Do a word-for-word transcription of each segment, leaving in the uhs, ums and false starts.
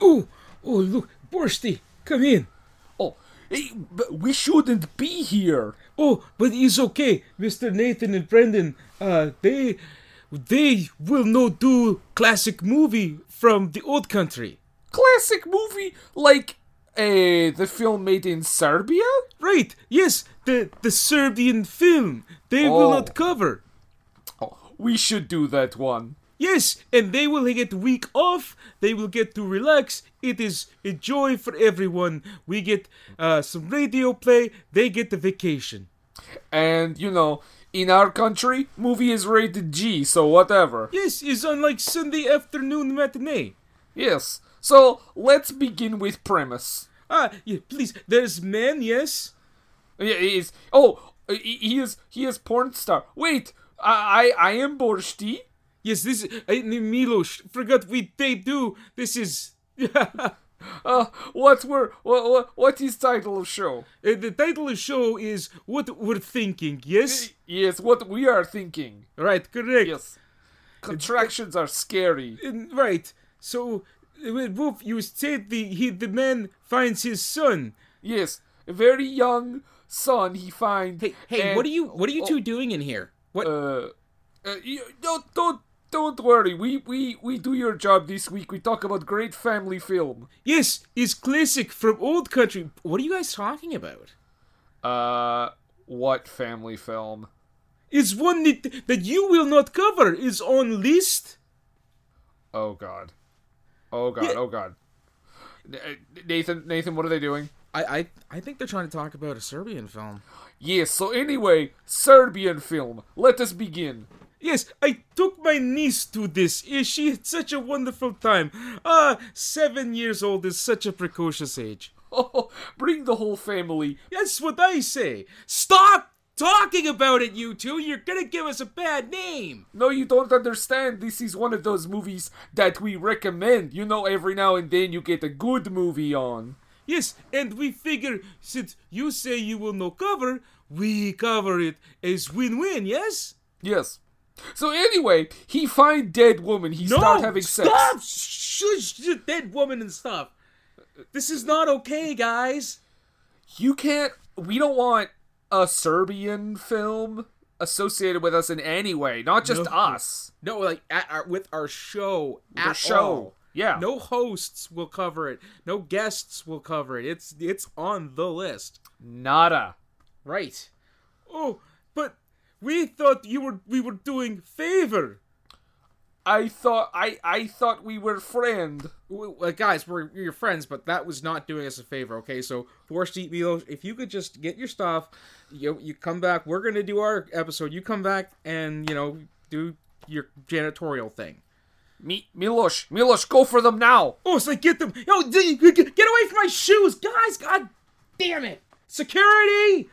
Oh, oh, look, Borsti, come in. Oh, hey, but we shouldn't be here. Oh, but it's okay. Mister Nathan and Brendan, uh, they, they will not do classic movie from the old country. Classic movie? Like, uh, the film made in Serbia? Right, yes, the, the Serbian film. They oh. will not cover. Oh, we should do that one. Yes, and they will get a week off, they will get to relax, it is a joy for everyone. We get uh, some radio play, they get a vacation. And, you know, in our country, movie is rated G, so whatever. Yes, it's on like Sunday afternoon matinee. Yes, so let's begin with premise. Ah, yeah, please, there's man, yes? Yeah, he is. Oh, he is, he is porn star. Wait, I, I, I am Borsti. Yes, this is... Uh, Milos, forgot we they do. This is... uh, what were... What, what, what is title of show? Uh, the title of show is What We're Thinking, yes? Uh, yes, What We Are Thinking. Right, correct. Yes. Contractions uh, are scary. Uh, right. So, uh, you said the, he, the man finds his son. Yes, a very young son he finds. Hey, hey and, what are you What are you two oh, doing in here? What... Uh, uh, you, don't... don't Don't worry, we, we, we do your job this week. We talk about great family film. Yes, it's classic from old country. What are you guys talking about? Uh, what family film? It's one that, that you will not cover. It's on list. Oh, God. Oh, God, yeah. oh, God. Nathan, Nathan, what are they doing? I, I, I think they're trying to talk about a Serbian film. Yes, so anyway, Serbian film. Let us begin. Yes, I took my niece to this. She had such a wonderful time. Ah, seven years old is such a precocious age. Oh, bring the whole family. That's what I say. Stop talking about it, you two. You're going to give us a bad name. No, you don't understand. This is one of those movies that we recommend. You know, every now and then you get a good movie on. Yes, and we figure since you say you will not cover, we cover it as win-win, yes? Yes. So anyway, he find dead woman. He no, start having sex. Stop! Shush! Dead woman and stuff. This is not okay, guys. You can't... We don't want a Serbian film associated with us in any way. Not just no, us. No, like at our, with our show. With at our show. All. Yeah. No hosts will cover it. No guests will cover it. It's it's on the list. Nada. Right. Oh, but... We thought you were we were doing favor. I thought I, I thought we were friend. We, uh, guys, we're your friends, but that was not doing us a favor. Okay, so Borsti, Milos, if you could just get your stuff, you you come back. We're gonna do our episode. You come back and you know do your janitorial thing. Mi- Milos, Milos, go for them now. Oh, it's like get them. Yo, get away from my shoes, guys! God damn it! Security.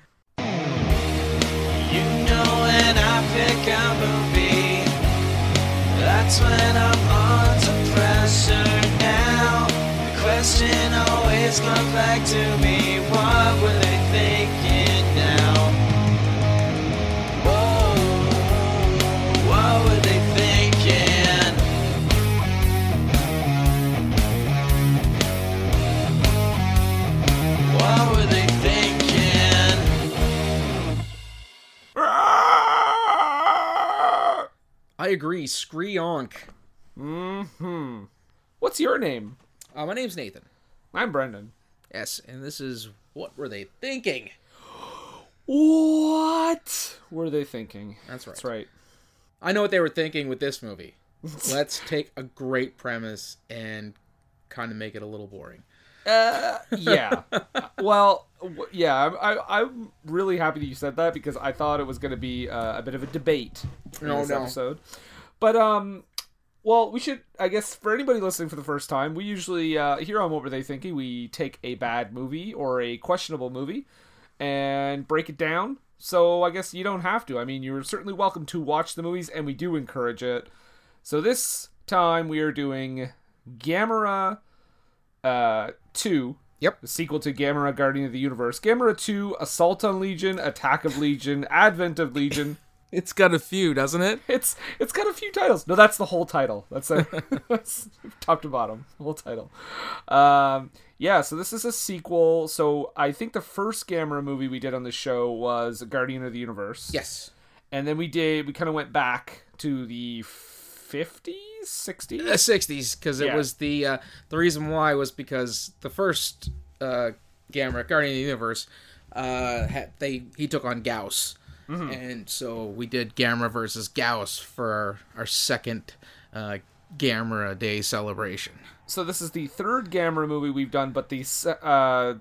Pick a movie. That's when I'm under pressure now. The question always comes back to me. What were they thinking now? Whoa, what were they thinking? What were they thinking? I agree. Screonk. Mm-hmm. What's your name? Uh, my name's Nathan. I'm Brendan. Yes, and this is What Were They Thinking? What were they thinking? That's right. That's right. I know what they were thinking with this movie. Let's take a great premise and kind of make it a little boring. Uh, yeah. Well, yeah, I, I, I'm really happy that you said that because I thought it was going to be uh, a bit of a debate in no, this no. episode. But um, Well, we should, I guess, for anybody listening for the first time, we usually, uh, here on What Were They Thinking, we take a bad movie or a questionable movie and break it down. So I guess you don't have to. I mean, you're certainly welcome to watch the movies, and we do encourage it. So this time we are doing Gamera uh, two. Yep. The sequel to Gamera: Guardian of the Universe. Gamera two, Assault on Legion, Attack of Legion, Advent of Legion. It's got a few, doesn't it? It's it's got a few titles. No, that's the whole title. That's, a, that's top to bottom, whole title. Um, yeah, so this is a sequel. So I think the first Gamera movie we did on the show was Guardian of the Universe. Yes. And then we did. We kind of went back to the fifties, sixties, the sixties, because it yeah. was the uh, the reason why was because the first uh, Gamera, Guardian of the Universe, uh, had, they he took on Gauss. Mm-hmm. And so we did Gamera versus Gauss for our, our second uh, Gamera Day celebration. So this is the third Gamera movie we've done, but the uh,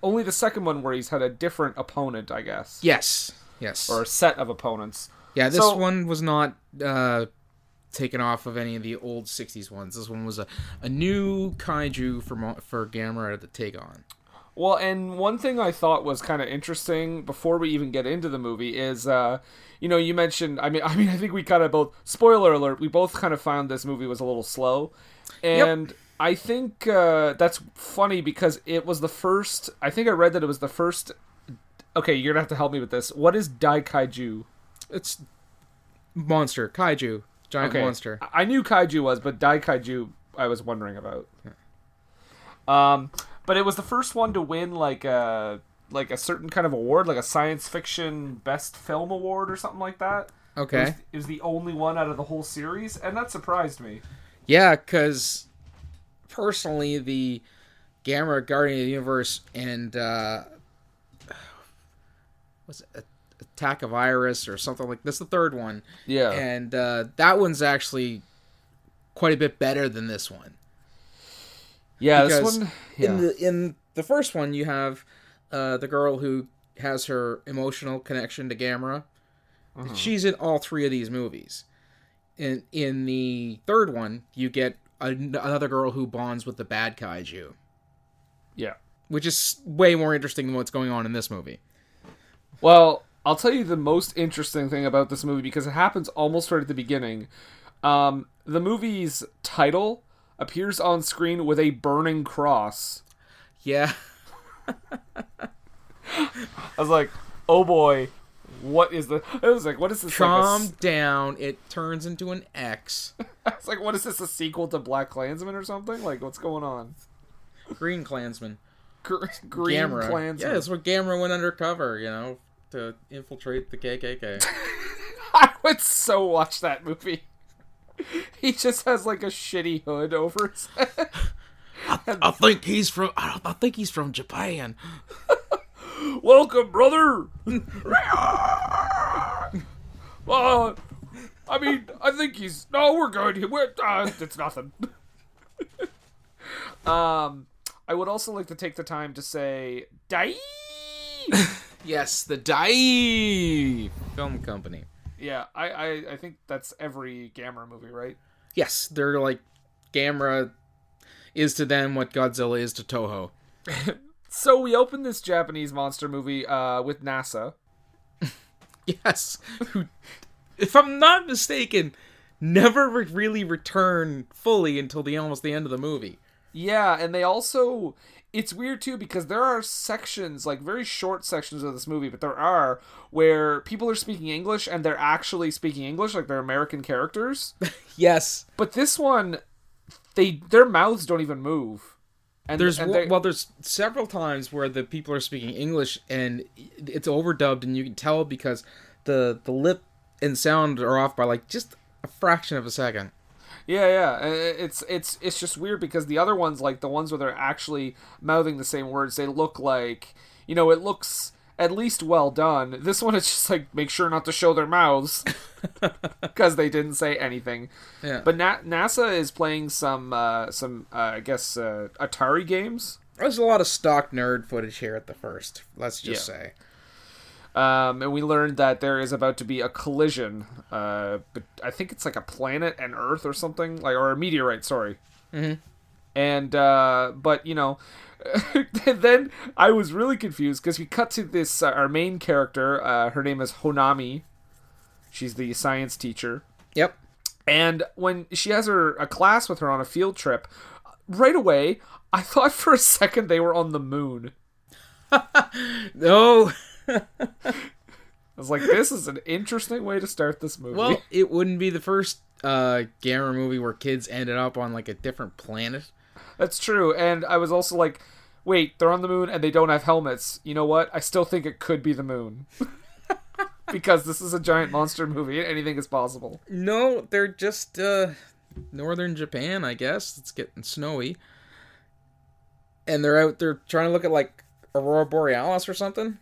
only the second one where he's had a different opponent, I guess. Yes, yes. Or a set of opponents. Yeah, this so, one was not uh, taken off of any of the old sixties ones. This one was a, a new kaiju for, for Gamera to take on. Well, and one thing I thought was kind of interesting before we even get into the movie is, uh, you know, you mentioned, I mean, I mean, I think we kind of both, spoiler alert, we both kind of found this movie was a little slow. And yep. I think uh, that's funny because it was the first, I think I read that it was the first, okay, you're going to have to help me with this. What is Daiei? It's monster, kaiju, giant okay. monster. I knew kaiju was, but Daiei I was wondering about. Yeah. Um... But it was the first one to win like a like a certain kind of award, like a science fiction best film award or something like that. Okay, it was, it was the only one out of the whole series, and that surprised me. Yeah, because personally, the Gamera: Guardian of the Universe and uh, was it Attack of Iris or something like this, the third one. Yeah, and uh, that one's actually quite a bit better than this one. Yeah, because this one. Yeah. In the in the first one, you have uh, the girl who has her emotional connection to Gamera. Uh-huh. She's in all three of these movies. In in the third one, you get a, another girl who bonds with the bad kaiju. Yeah, which is way more interesting than what's going on in this movie. Well, I'll tell you the most interesting thing about this movie because it happens almost right at the beginning. Um, the movie's title appears on screen with a burning cross. Yeah. I was like, oh boy, what is the... I was like, what is this? Calm like a... down, it turns into an X. I was like, what is this, a sequel to Black Klansman or something? Like, what's going on? Green Klansman. Gr- Green Gamera. Klansman. Yeah, that's where Gamera went undercover, you know, to infiltrate the K K K. I would so watch that movie. He just has like a shitty hood over his head. I, th- I think he's from. I, I think he's from Japan. Welcome, brother. uh, I mean, I think he's. No, we're good. We're, uh, it's nothing. um, I would also like to take the time to say Daiei. Yes, the Daiei Film Company. Yeah, I, I, I think that's every Gamera movie, right? Yes, they're like, Gamera is to them what Godzilla is to Toho. So we open this Japanese monster movie uh, with NASA. Yes. Who, if I'm not mistaken, never re- really return fully until the almost the end of the movie. Yeah, and they also... It's weird, too, because there are sections, like very short sections of this movie, but there are, where people are speaking English and they're actually speaking English, like they're American characters. Yes. But this one, they their mouths don't even move. And there's and they, Well, there's several times where the people are speaking English and it's overdubbed and you can tell because the, the lip and sound are off by like just a fraction of a second. Yeah, yeah, it's it's it's just weird because the other ones, like the ones where they're actually mouthing the same words, they look like, you know, it looks at least well done. This one is just like, make sure not to show their mouths because they didn't say anything. Yeah. But Na- NASA is playing some, uh, some uh, I guess, uh, Atari games. There's a lot of stock nerd footage here at the first, let's just yeah. say. Um, and we learned that there is about to be a collision. Uh, but I think it's like a planet and Earth or something, like, or a meteorite. Sorry. Mm-hmm. And uh, but you know, then I was really confused because we cut to this uh, our main character. Uh, her name is Honami. She's the science teacher. Yep. And when she has her a class with her on a field trip, right away I thought for a second they were on the moon. No. I was like, this is an interesting way to start this movie. Well, it wouldn't be the first uh, Gamera movie where kids ended up on, like, a different planet. That's true, and I was also like, wait, they're on the moon and they don't have helmets. You know what? I still think it could be the moon. Because this is a giant monster movie and anything is possible. No, they're just uh, northern Japan, I guess. It's getting snowy. And they're out there trying to look at, like, Aurora Borealis or something.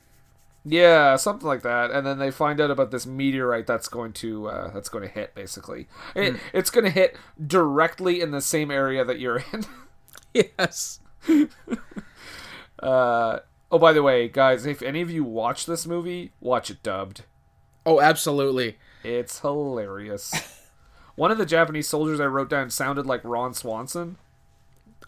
Yeah, something like that, and then they find out about this meteorite that's going to uh, that's going to hit. Basically, it, mm. it's going to hit directly in the same area that you're in. Yes. uh, oh, by the way, guys, if any of you watch this movie, watch it dubbed. Oh, absolutely! It's hilarious. One of the Japanese soldiers I wrote down sounded like Ron Swanson.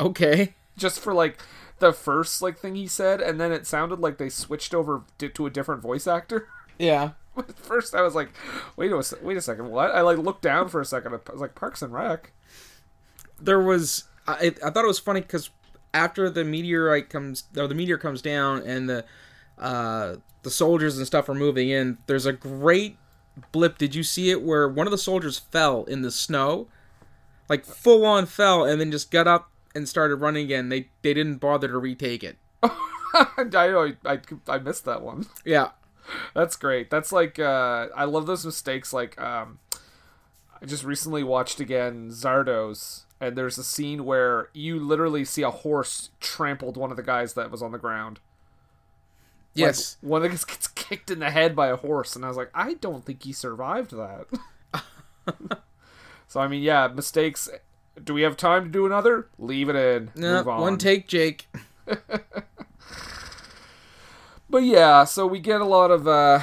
Okay. Just for like. The first like thing he said, and then it sounded like they switched over to a different voice actor. Yeah. At first, I was like, "Wait a wait a second, what?" I like looked down for a second. I was like, "Parks and Rec." There was, I, I thought it was funny because after the meteorite comes, or the meteor comes down, and the uh, the soldiers and stuff are moving in. There's a great blip. Did you see it? Where one of the soldiers fell in the snow, like full on fell, and then just got up. And started running again. They they didn't bother to retake it. I, I I missed that one. Yeah, that's great. That's like uh, I love those mistakes. Like um, I just recently watched again Zardos, and there's a scene where you literally see a horse trampled one of the guys that was on the ground. Yes, like, one of the guys gets kicked in the head by a horse, and I was like, I don't think he survived that. So I mean, yeah, mistakes. Do we have time to do another? Leave it in. No, move on. One take, Jake. But yeah, so we get a lot of uh,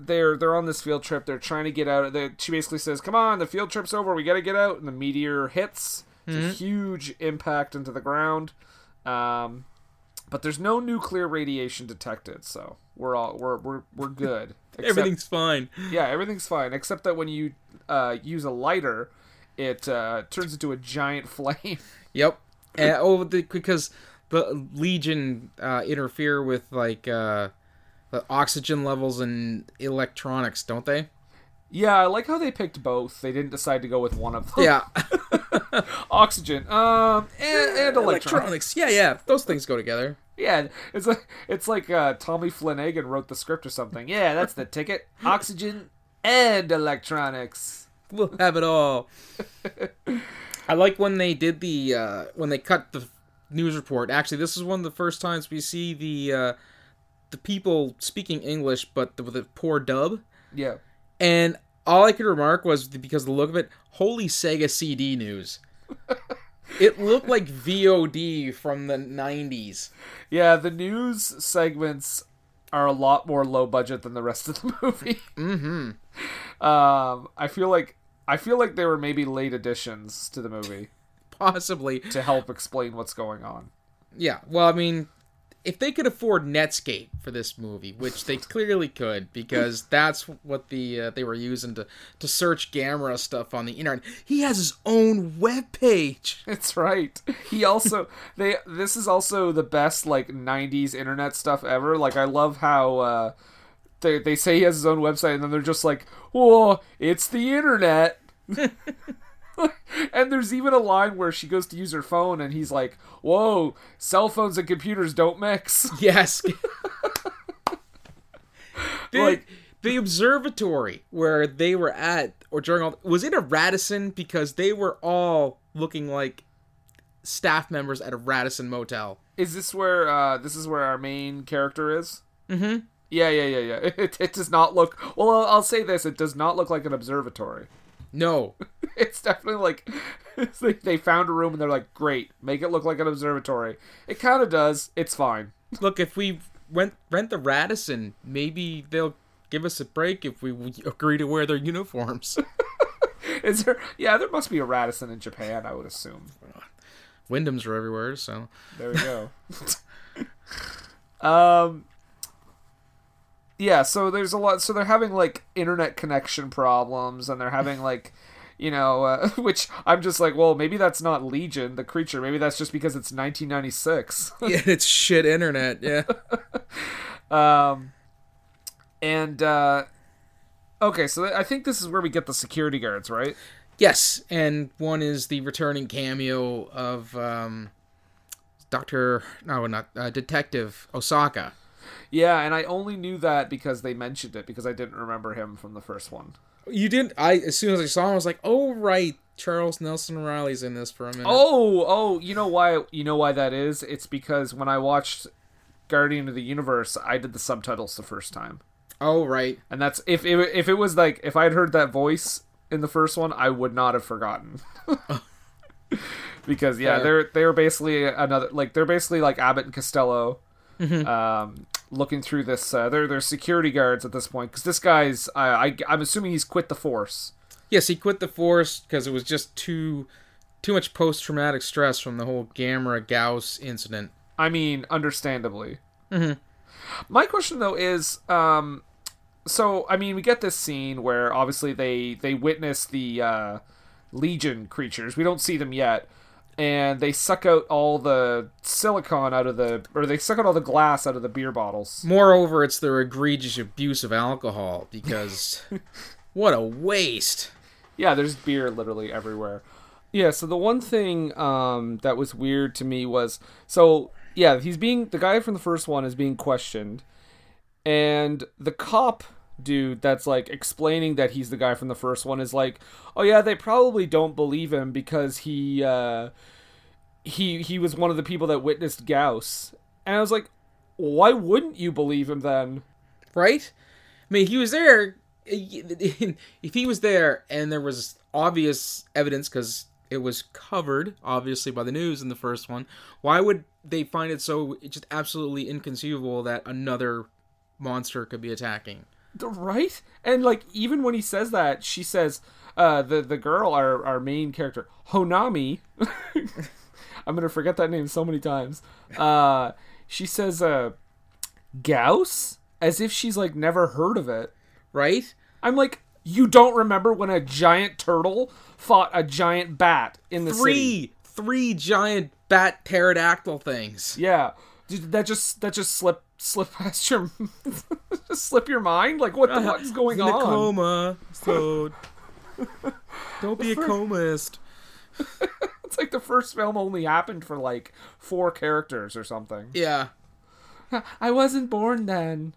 they're they're on this field trip. They're trying to get out. They, she basically says, "Come on, the field trip's over. We got to get out." And the meteor hits. It's mm-hmm. a huge impact into the ground. Um, but there's no nuclear radiation detected, so we're all we're we're we're good. Except, everything's fine. Yeah, everything's fine, except that when you uh, use a lighter. It uh, turns into a giant flame. Yep. And, oh, the, because the Legion uh, interfere with like uh, the oxygen levels and electronics, don't they? Yeah, I like how they picked both. They didn't decide to go with one of them. Yeah. Oxygen um, and, and electronics. electronics. Yeah, yeah. Those things go together. Yeah, it's like it's like uh, Tommy Flanagan wrote the script or something. Yeah, that's the ticket. Oxygen and electronics. We'll have it all. I like when they did the uh, when they cut the news report. Actually, this is one of the first times we see the uh, the people speaking English, but with a poor dub. Yeah. And all I could remark was because of the look of it, holy Sega C D news. It looked like V O D from the nineties. Yeah, the news segments are a lot more low budget than the rest of the movie. Mm-hmm. Um, I feel like I feel like they were maybe late additions to the movie, possibly to help explain what's going on. Yeah, well, I mean, if they could afford Netscape for this movie, which they clearly could, because that's what the uh, they were using to to search Gamera stuff on the internet. He has his own webpage. That's right. He also they this is also the best like nineties internet stuff ever. Like I love how. Uh, They, they say he has his own website, and then they're just like, "Whoa, it's the internet." And there's even a line where she goes to use her phone, and he's like, "Whoa, cell phones and computers don't mix." Yes. the, like the observatory where they were at, or during all, was it a Radisson? Because they were all looking like staff members at a Radisson motel. Is this where uh, this is where our main character is? Mm-hmm. Yeah, yeah, yeah, yeah. It, it does not look... Well, I'll, I'll say this. It does not look like an observatory. No. It's definitely like... It's like they found a room and they're like, great, make it look like an observatory. It kind of does. It's fine. Look, if we rent, rent the Radisson. Maybe they'll give us a break if we agree to wear their uniforms. Is there? Yeah, there must be a Radisson in Japan, I would assume. Wyndhams are everywhere, so there we go. um, yeah. So there's a lot. So they're having like internet connection problems, and they're having like, you know, uh, which I'm just like, well, maybe that's not Legion, the creature. Maybe that's just because it's nineteen ninety-six. Yeah, it's shit internet. Yeah. um, and uh, okay, so I think this is where we get the security guards, right? Yes, and one is the returning cameo of um, Doctor No, not uh, Detective Osaka. Yeah, and I only knew that because they mentioned it, because I didn't remember him from the first one. You didn't? I as soon as I saw him, I was like, "Oh right, Charles Nelson Reilly's in this for a minute." Oh, oh, you know why? You know why that is? It's because when I watched Guardian of the Universe, I did the subtitles the first time. Oh right, and that's if it, if it was like if I'd heard that voice in the first one, I would not have forgotten. Because yeah, they're they're basically another like they're basically like Abbott and Costello, mm-hmm. um, looking through this. Uh, they're they're security guards at this point because this guy's I, I I'm assuming he's quit the force. Yes, he quit the force because it was just too too much post traumatic stress from the whole Gamera Gauss incident. I mean, understandably. Mm-hmm. My question though is. Um, So, I mean, we get this scene where obviously they, they witness the uh, Legion creatures. We don't see them yet. And they suck out all the silicon out of the... Or they suck out all the glass out of the beer bottles. Moreover, it's their egregious abuse of alcohol. Because, what a waste. Yeah, there's beer literally everywhere. Yeah, so the one thing um, that was weird to me was... So, yeah, he's being... The guy from the first one is being questioned. And the cop dude that's like explaining that he's the guy from the first one is like, oh yeah, they probably don't believe him because he uh he he was one of the people that witnessed Gauss. And I was like, why wouldn't you believe him then? Right? I mean, he was there. If he was there and there was obvious evidence because it was covered obviously by the news in the first one, why would they find it so just absolutely inconceivable that another monster could be attacking? Right? And like, even when he says that, she says, uh the the girl, our our main character Honami, I'm gonna forget that name so many times, uh she says uh Gauss as if she's like never heard of it. Right? I'm like, you don't remember when a giant turtle fought a giant bat in the three city? three giant bat pterodactyl things. Yeah. Did that just that just slip slip past your just slip your mind? Like, what the fuck is going on? In a coma, so don't be a comist. It's like the first film only happened for like four characters or something. Yeah, I wasn't born then.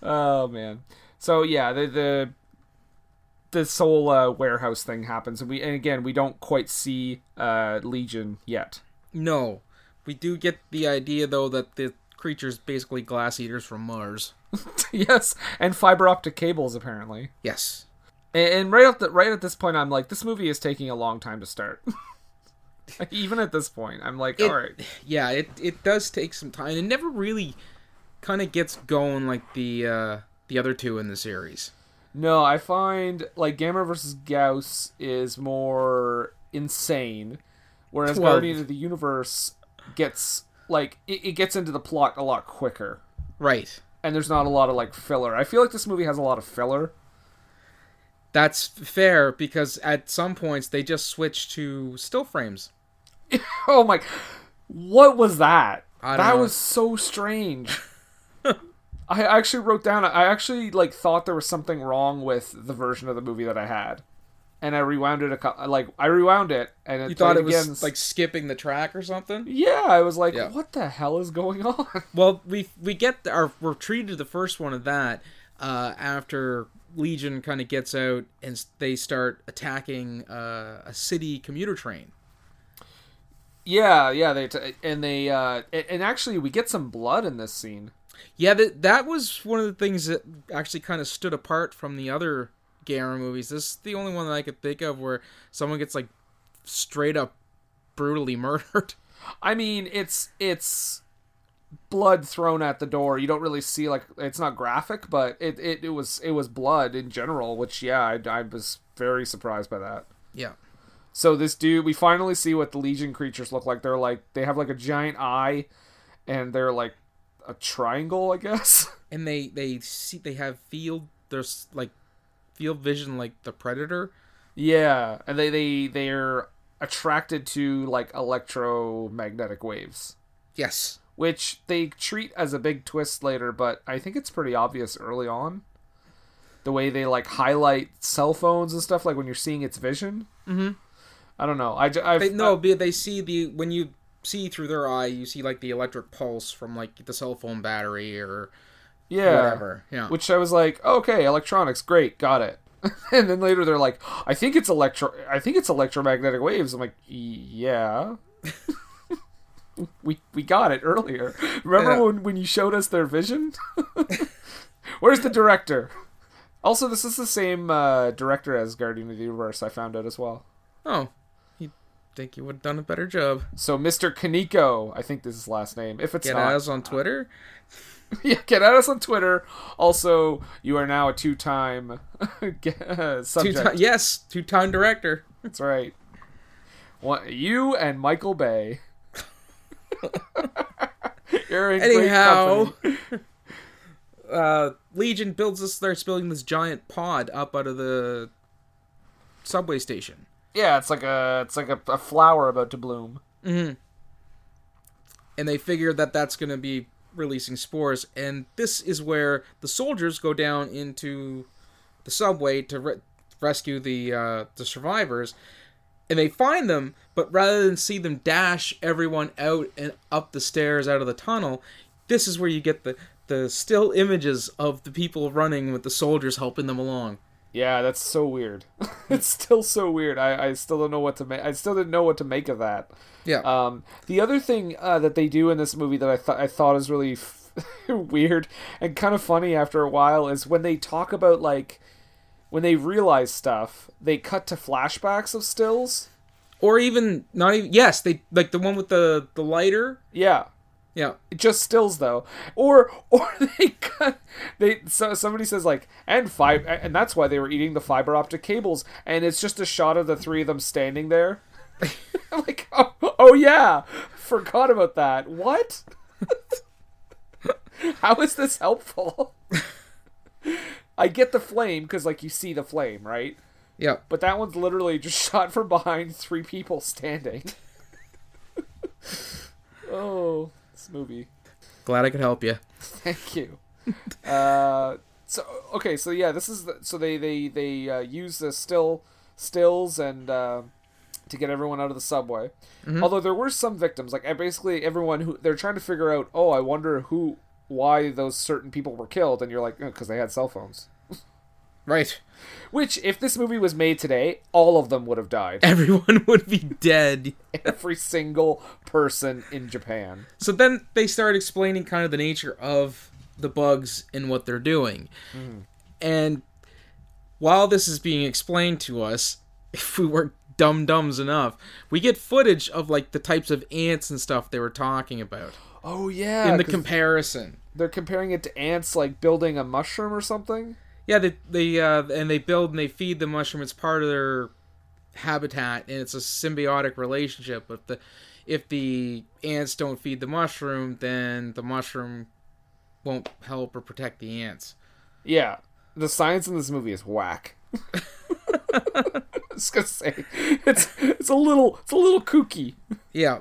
Oh man. So yeah, the the this whole uh, warehouse thing happens, and we and again we don't quite see uh, Legion yet. No. We do get the idea, though, that the creature's basically glass eaters from Mars. Yes, and fiber optic cables, apparently. Yes. And, and right, the, right at this point, I'm like, this movie is taking a long time to start. Even at this point, I'm like, it, all right. Yeah, it, it does take some time. It never really kind of gets going like the uh, the other two in the series. No, I find, like, Gamera versus Gauss is more insane, whereas well, Guardian of the Universe... gets like it, it gets into the plot a lot quicker. Right. And there's not a lot of like filler. I feel like this movie has a lot of filler. That's fair, because at some points they just switch to still frames. Oh my, what was that? I don't that know. Was so strange. I actually wrote down I actually like thought there was something wrong with the version of the movie that I had. And I rewound it, a, like, I rewound it, and it You thought it again. was, like, skipping the track or something? Yeah, I was like, yeah. What the hell is going on? Well, we we get our, we're treated to the first one of that, uh, after Legion kind of gets out, and they start attacking uh, a city commuter train. Yeah, yeah, they t- and they, uh, and actually, we get some blood in this scene. Yeah, that, that was one of the things that actually kind of stood apart from the other Gamera movies. This is the only one that I could think of where someone gets like straight up brutally murdered. I mean, it's it's blood thrown at the door. You don't really see, like, it's not graphic, but it, it, it was it was blood in general, which, yeah, I, I was very surprised by that. Yeah. So this dude, we finally see what the Legion creatures look like. They're like, they have like a giant eye, and they're like a triangle, I guess. And they they see they have field. There's like field vision, like the Predator. Yeah, and they they they're attracted to like electromagnetic waves. Yes. Which they treat as a big twist later, but I think it's pretty obvious early on. The way they like highlight cell phones and stuff, like when you're seeing its vision. Mm-hmm. I don't know. I they, no, I, they see the when you see through their eye, you see like the electric pulse from like the cell phone battery or yeah, whatever. Yeah. Which I was like, okay, electronics, great, got it. And then later they're like, I think it's electro, I think it's electromagnetic waves. I'm like, yeah. We we got it earlier. Remember yeah. when, when you showed us their vision? Where's the director? Also, this is the same uh, director as Guardian of the Universe, I found out as well. Oh. You'd think you would have done a better job. So, Mister Kaneko, I think this is his last name. If it's Get not, at us on Twitter? Yeah, get at us on Twitter. Also, you are now a two-time subject. Two-time, yes, two-time director. That's right. One, you and Michael Bay. You're in Anyhow... great company. Uh, Legion builds this, starts building this giant pod up out of the subway station. Yeah, it's like a it's like a, a flower about to bloom. Mm-hmm. And they figure that that's going to be releasing spores. And this is where the soldiers go down into the subway to re- rescue the uh, the survivors. And they find them, but rather than see them dash everyone out and up the stairs out of the tunnel, this is where you get the... the still images of the people running with the soldiers helping them along. Yeah, that's so weird. It's still so weird. I, I still don't know what to make. I still didn't know what to make of that. Yeah. Um. The other thing uh, that they do in this movie that I thought I thought is really f- weird and kind of funny after a while is when they talk about like when they realize stuff, they cut to flashbacks of stills, or even not even. Yes, they like the one with the the lighter. Yeah. Yeah, it just stills though, or or they cut, they so somebody says like and five and that's why they were eating the fiber optic cables, and it's just a shot of the three of them standing there. I'm like, oh, oh yeah, forgot about that. What? How is this helpful? I get the flame because like you see the flame, right? Yeah, but that one's literally just shot from behind three people standing. Oh. Movie. Glad I could help you. Thank you. uh, so okay, so yeah, this is the, so they they they uh, use the still stills and uh, to get everyone out of the subway. Mm-hmm. Although there were some victims, like basically everyone who they're trying to figure out. Oh, I wonder who, why those certain people were killed, and you're like, because oh, they had cell phones, right? Which, if this movie was made today, all of them would have died. Everyone would be dead. Every single person in Japan. So then they start explaining kind of the nature of the bugs and what they're doing. Mm. And while this is being explained to us, if we weren't dum-dums enough, we get footage of like the types of ants and stuff they were talking about. Oh, yeah. In the comparison. They're comparing it to ants like building a mushroom or something? Yeah, they they uh, and they build and they feed the mushroom. It's part of their habitat, and it's a symbiotic relationship. If the if the ants don't feed the mushroom, then the mushroom won't help or protect the ants. Yeah, the science in this movie is whack. I was gonna say it's it's a little it's a little kooky. Yeah.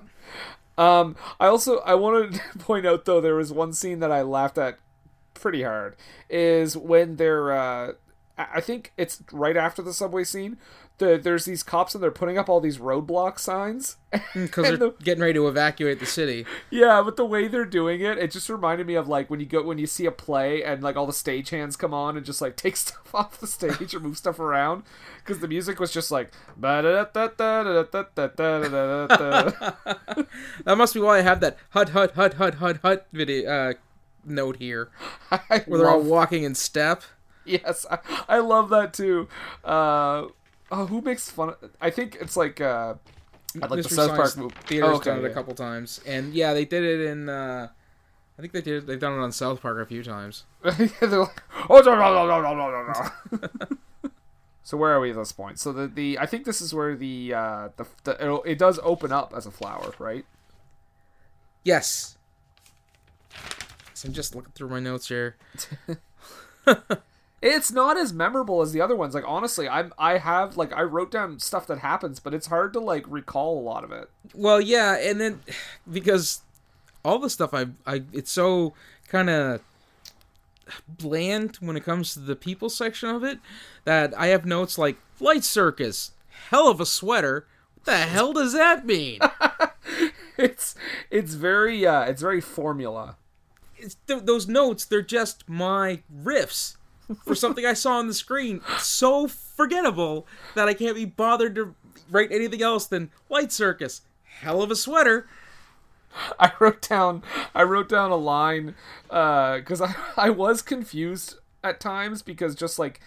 Um. I also I wanted to point out though there was one scene that I laughed at pretty hard is when they're uh I think it's right after the subway scene the, there's these cops and they're putting up all these roadblock signs because they're the, getting ready to evacuate the city. Yeah, but the way they're doing it, it just reminded me of like when you go when you see a play and like all the stagehands come on and just like take stuff off the stage or move stuff around because the music was just like that must be why I have that hut hut hut hut hut hut video uh note here I where they're all walking in step. Yes, I, I love that too. Uh, oh, who makes fun of, I think it's like uh, like Mystery the South Park movie. Theater's oh, okay, done it yeah. a couple times, and yeah, they did it in uh, I think they did. They've done it on South Park a few times. Yeah, they're like, oh no no no no no no no. So where are we at this point? So the, the I think this is where the uh, the, the it'll, it does open up as a flower, right? Yes. So I'm just looking through my notes here. It's not as memorable as the other ones. Like honestly, I'm I have like I wrote down stuff that happens, but it's hard to like recall a lot of it. Well, yeah, and then because all the stuff I I it's so kind of bland when it comes to the people section of it that I have notes like light circus, hell of a sweater. What the hell does that mean? it's it's very uh, it's very formula. It's th- those notes, they're just my riffs for something I saw on the screen. So forgettable that I can't be bothered to write anything else than light circus, hell of a sweater. I wrote down I wrote down a line because uh, I, I was confused at times because just like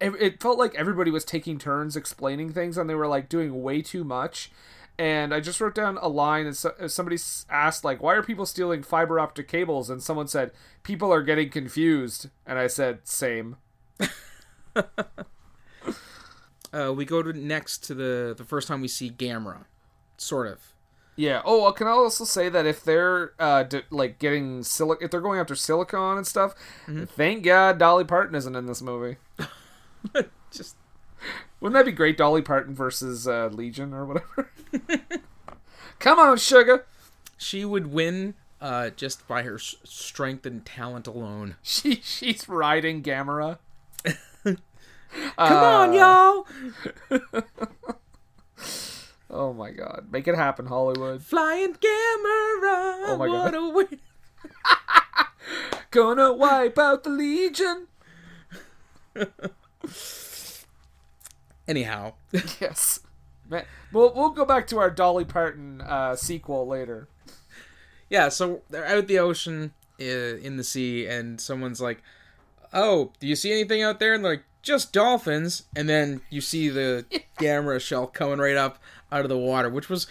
it, it felt like everybody was taking turns explaining things and they were like doing way too much. And I just wrote down a line and so, somebody asked like, why are people stealing fiber optic cables? And someone said, people are getting confused. And I said, same. uh, we go to next to the, the first time we see Gamera, sort of. Yeah. Oh, well, can I also say that if they're uh, d- like getting sil- if they're going after silicon and stuff, mm-hmm. Thank God Dolly Parton isn't in this movie. Just wouldn't that be great? Dolly Parton versus uh, Legion or whatever. Come on, sugar. She would win uh, just by her s- strength and talent alone. She she's riding Gamera. Come uh... on, y'all. Oh my God! Make it happen, Hollywood. Flying Gamera. Oh my God! What a win. Gonna wipe out the Legion. Anyhow, yes. Man, we'll we'll go back to our Dolly Parton uh, sequel later. Yeah. So they're out the ocean uh, in the sea, and someone's like, "Oh, do you see anything out there?" And they're like, "Just dolphins." And then you see the yeah. Gamera shell coming right up out of the water, which was,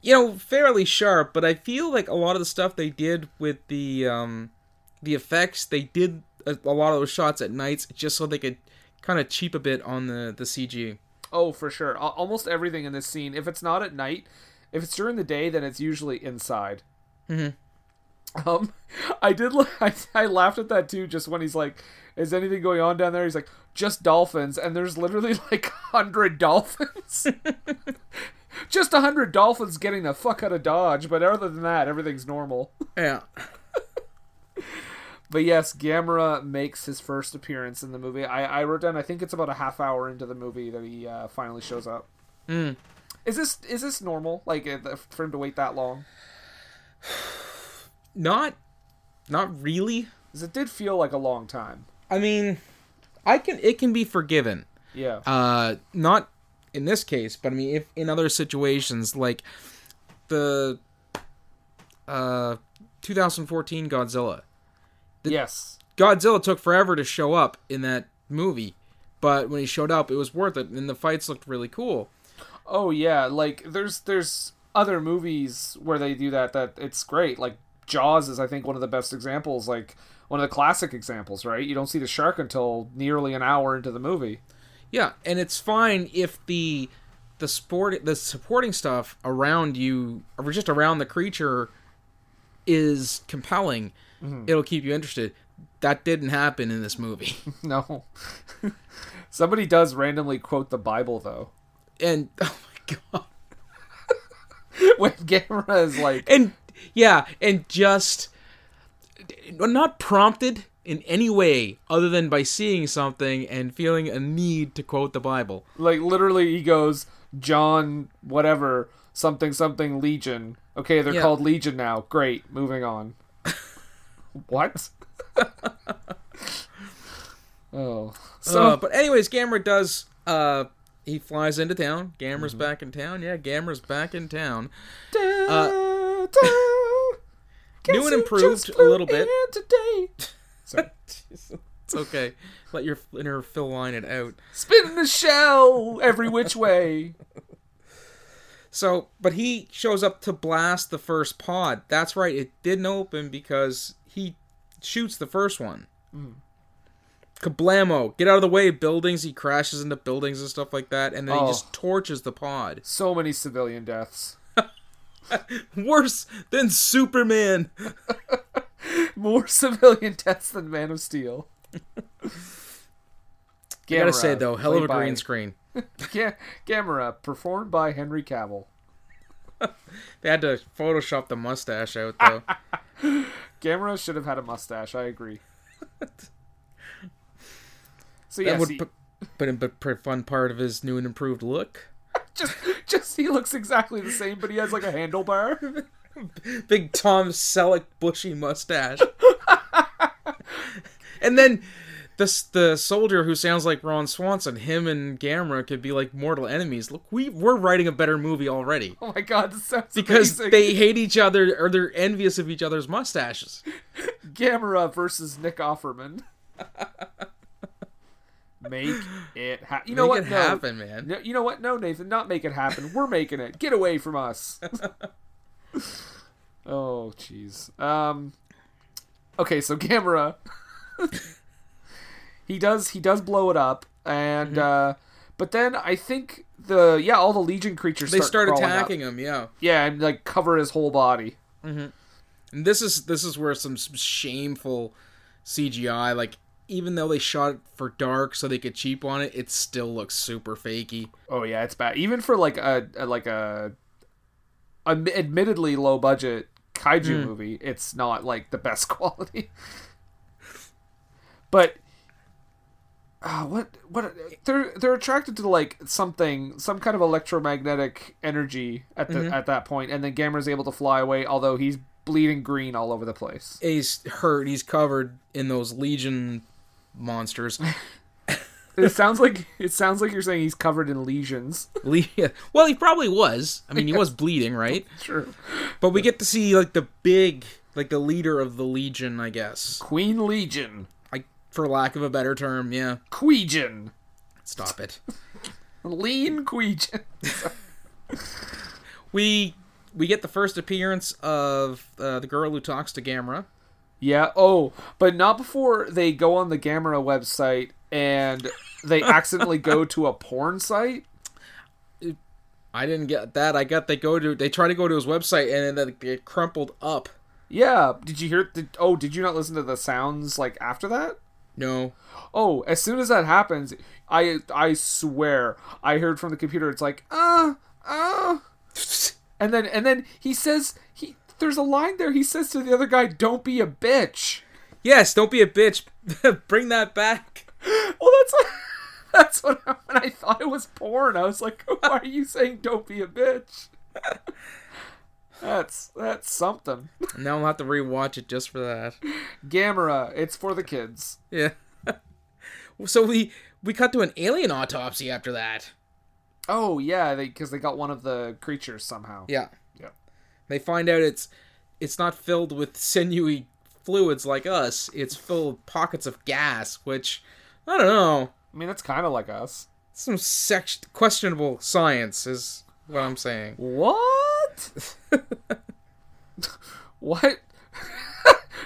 you know, fairly sharp, but I feel like a lot of the stuff they did with the um, the effects, they did a, a lot of those shots at nights just so they could kind of cheap a bit on the, the C G. Oh, for sure. Almost everything in this scene, if it's not at night, if it's during the day, then it's usually inside. Mm-hmm. Um, I did, I, I laughed at that too, just when he's like, is anything going on down there? He's like, just dolphins. And there's literally like one hundred dolphins. Just one hundred dolphins getting the fuck out of Dodge. But other than that, everything's normal. Yeah. But yes, Gamera makes his first appearance in the movie. I, I wrote down, I think it's about a half hour into the movie that he uh, finally shows up. Mm. Is this is this normal? Like for him to wait that long? Not, not really. Because it did feel like a long time. I mean, I can it can be forgiven. Yeah. Uh, not in this case, but I mean, if in other situations, like the uh, twenty fourteen Godzilla. The yes. Godzilla took forever to show up in that movie, but when he showed up, it was worth it, and the fights looked really cool. Oh yeah, like there's there's other movies where they do that that it's great. Like Jaws is, I think, one of the best examples. Like. One of the classic examples, right? You don't see the shark until nearly an hour into the movie. Yeah, and it's fine if the the sport the supporting stuff around you, or just around the creature, is compelling. Mm-hmm. It'll keep you interested. That didn't happen in this movie. No. Somebody does randomly quote the Bible, though. And oh my God, when Gamera is like, and yeah, and just. Not prompted in any way other than by seeing something and feeling a need to quote the Bible. Like, literally, he goes, John, whatever, something, something, Legion. Okay, they're yeah. called Legion now. Great, moving on. What? Oh. So, uh, but anyways, Gamera does, uh, he flies into town. Gamera's mm-hmm. back in town. Yeah, Gamera's back in town. Da, uh, da. New and improved a little bit. Today. Sorry. It's okay. Let your inner Phil line it out. Spin the shell every which way. So, but he shows up to blast the first pod. That's right, it didn't open because he shoots the first one. Mm. Kablamo. Get out of the way, buildings. He crashes into buildings and stuff like that, and then oh. he just torches the pod. So many civilian deaths. Worse than Superman. More civilian deaths than Man of Steel. Gamera, I gotta say, though, hell of a green screen. Gamera, performed by Henry Cavill. They had to Photoshop the mustache out, though. Gamera should have had a mustache, I agree. So yeah, that would he... put, put in a fun part of his new and improved look. just, just he looks exactly the same, but he has like a handlebar. Big Tom Selleck bushy mustache. And then... This, the soldier who sounds like Ron Swanson, him and Gamera could be like mortal enemies. Look, we, we're writing a better movie already. Oh my god, this sounds because amazing. They hate each other, or they're envious of each other's mustaches. Gamera versus Nick Offerman. Make it happen. You know make what? It no. happen, man. No, you know what? No, Nathan, not make it happen. We're making it. Get away from us. Oh, jeez. Um, okay, so Gamera... He does he does blow it up, and mm-hmm. uh, but then I think the yeah all the Legion creatures start they start attacking up. him, yeah, yeah, and like cover his whole body. Mm-hmm. And this is this is where some, some shameful C G I, like even though they shot it for dark so they could cheap on it, it still looks super fakey. Oh yeah, it's bad even for like a, a like a, a admittedly low budget kaiju mm. movie. It's not like the best quality, but. Uh, what what they're they're attracted to like something some kind of electromagnetic energy at the mm-hmm. at that point, and then Gamera's able to fly away, although he's bleeding green all over the place. He's hurt. He's covered in those Legion monsters. It sounds like it sounds like you're saying he's covered in lesions. Le- well, he probably was. I mean, he was bleeding, right? Sure. But we get to see like the big like the leader of the Legion, I guess. Queen Legion. For lack of a better term, yeah. Queejin. Stop it. Lean Queejin. we we get the first appearance of uh, the girl who talks to Gamera. Yeah, oh, but not before they go on the Gamera website and they accidentally go to a porn site. I didn't get that. I got they go to they try to go to his website and then they get crumpled up. Yeah, did you hear did, oh, did you not listen to the sounds like after that? No. Oh, as soon as that happens, I I swear I heard from the computer. It's like ah ah, and then and then he says he there's a line there. He says to the other guy, "Don't be a bitch." Yes, don't be a bitch. Bring that back. Well, that's like, that's what I, when I thought it was porn. I was like, why are you saying "Don't be a bitch"? That's that's something. Now I'll have to rewatch it just for that. Gamera, it's for the kids. Yeah. So we we cut to an alien autopsy after that. Oh yeah, because they, they got one of the creatures somehow. Yeah. Yeah. They find out it's it's not filled with sinewy fluids like us. It's full of pockets of gas, which I don't know. I mean, that's kind of like us. Some sex- questionable science is what I'm saying. What? What?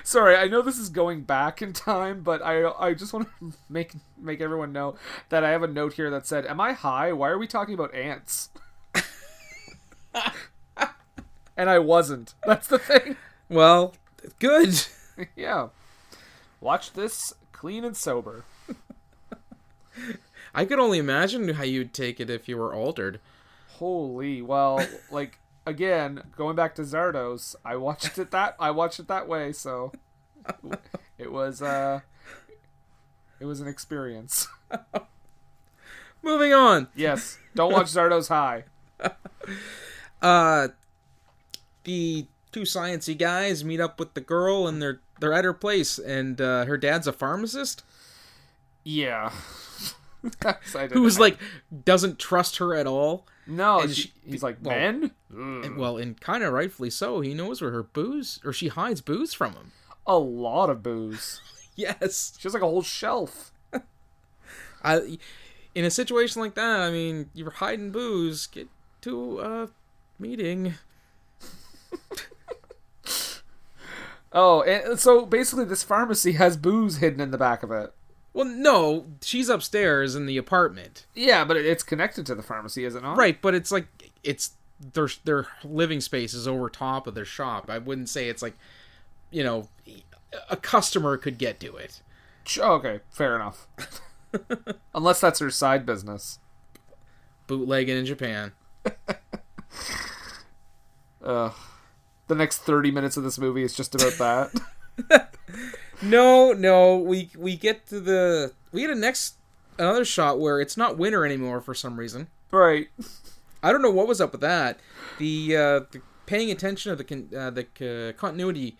Sorry, I know this is going back in time, but I I just want to make make everyone know that I have a note here that said, "Am I high? Why are we talking about ants?" And I wasn't. That's the thing. Well, good. Yeah. Watch this clean and sober. I could only imagine how you'd take it if you were altered. Holy, well, like. Again, going back to Zardos, I watched it that I watched it that way, so it was uh, it was an experience. Moving on. Yes, don't watch Zardos high. Uh, the two sciencey guys meet up with the girl, and they're they're at her place, and uh, her dad's a pharmacist. Yeah, who was like doesn't trust her at all. No, and she, he's like, well, men? And, well, and kind of rightfully so. He knows where her booze, or she hides booze from him. A lot of booze. Yes. She has like a whole shelf. I, in a situation like that, I mean, you're hiding booze, get to a meeting. Oh, and so basically this pharmacy has booze hidden in the back of it. Well, no, she's upstairs in the apartment. Yeah, but it's connected to the pharmacy, is it not? Right, but it's like, it's their their living space is over top of their shop. I wouldn't say it's like, you know, a customer could get to it. Okay, fair enough. Unless that's her side business. Bootlegging in Japan. Ugh. The next thirty minutes of this movie is just about that. No, no, we we get to the we get a next another shot where it's not winter anymore for some reason. Right. I don't know what was up with that. The, uh, the paying attention of the con, uh, the uh, continuity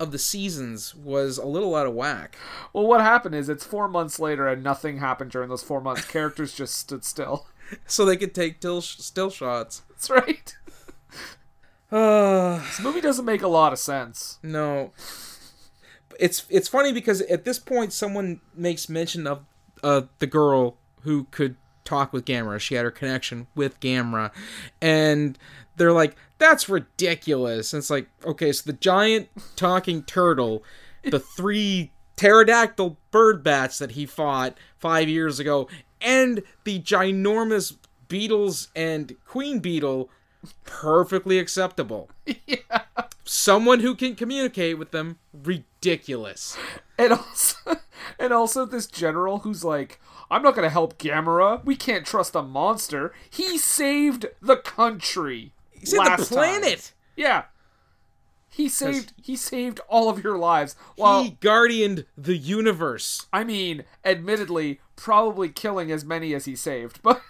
of the seasons was a little out of whack. Well, what happened is it's four months later and nothing happened during those four months. Characters just stood still, so they could take till sh- still shots. That's right. Uh, this movie doesn't make a lot of sense. No, it's it's funny because at this point someone makes mention of uh, the girl who could talk with Gamera. She had her connection with Gamera, and they're like, "That's ridiculous." And it's like, okay, so the giant talking turtle, the three pterodactyl bird bats that he fought five years ago, and the ginormous beetles and queen beetle. Perfectly acceptable. Yeah. Someone who can communicate with them, ridiculous. And also, and also this general who's like, I'm not going to help Gamera. We can't trust a monster. He saved the country. He saved last the planet. Time. Yeah. He saved he saved all of your lives. While, he guardianed the universe. I mean, admittedly, probably killing as many as he saved, but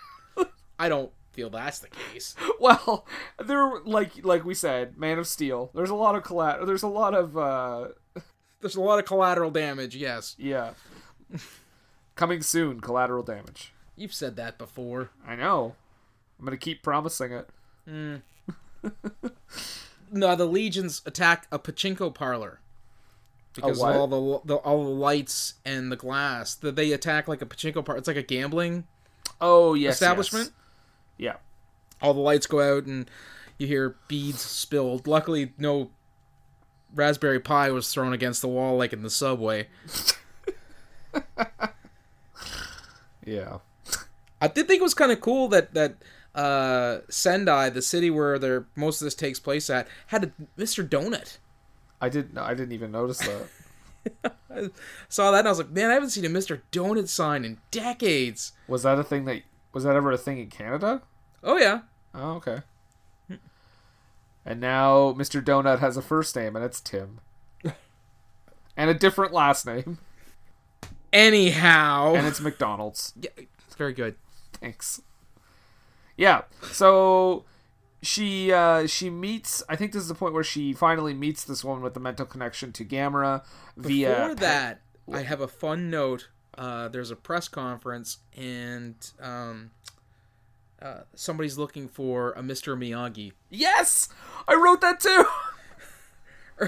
I don't feel that's the case. Well, there, like like we said, Man of Steel. There's a lot of collateral. There's a lot of uh, there's a lot of collateral damage. Yes. Yeah. Coming soon, collateral damage. You've said that before. I know. I'm gonna keep promising it. Mm. No, the Legions attack a pachinko parlor because of all the, the all the lights and the glass. That they attack like a pachinko parlor. It's like a gambling. Oh yes. Establishment. Yes. Yeah. All the lights go out and you hear beads spilled. Luckily, no Raspberry Pi was thrown against the wall like in the subway. Yeah. I did think it was kind of cool that, that uh, Sendai, the city where they're, most of this takes place at, had a Mister Donut. I didn't, I didn't even notice that. I saw that and I was like, man, I haven't seen a Mister Donut sign in decades. Was that a thing that... Was that ever a thing in Canada? Oh, yeah. Oh, okay. And now Mister Donut has a first name, and it's Tim. And a different last name. Anyhow. And it's McDonald's. Yeah, it's very good. Thanks. Yeah, so she uh, she meets... I think this is the point where she finally meets this woman with the mental connection to Gamera via... Before that, I have a fun note... Uh, there's a press conference, and um, uh, somebody's looking for a Mister Miyagi. Yes! I wrote that too!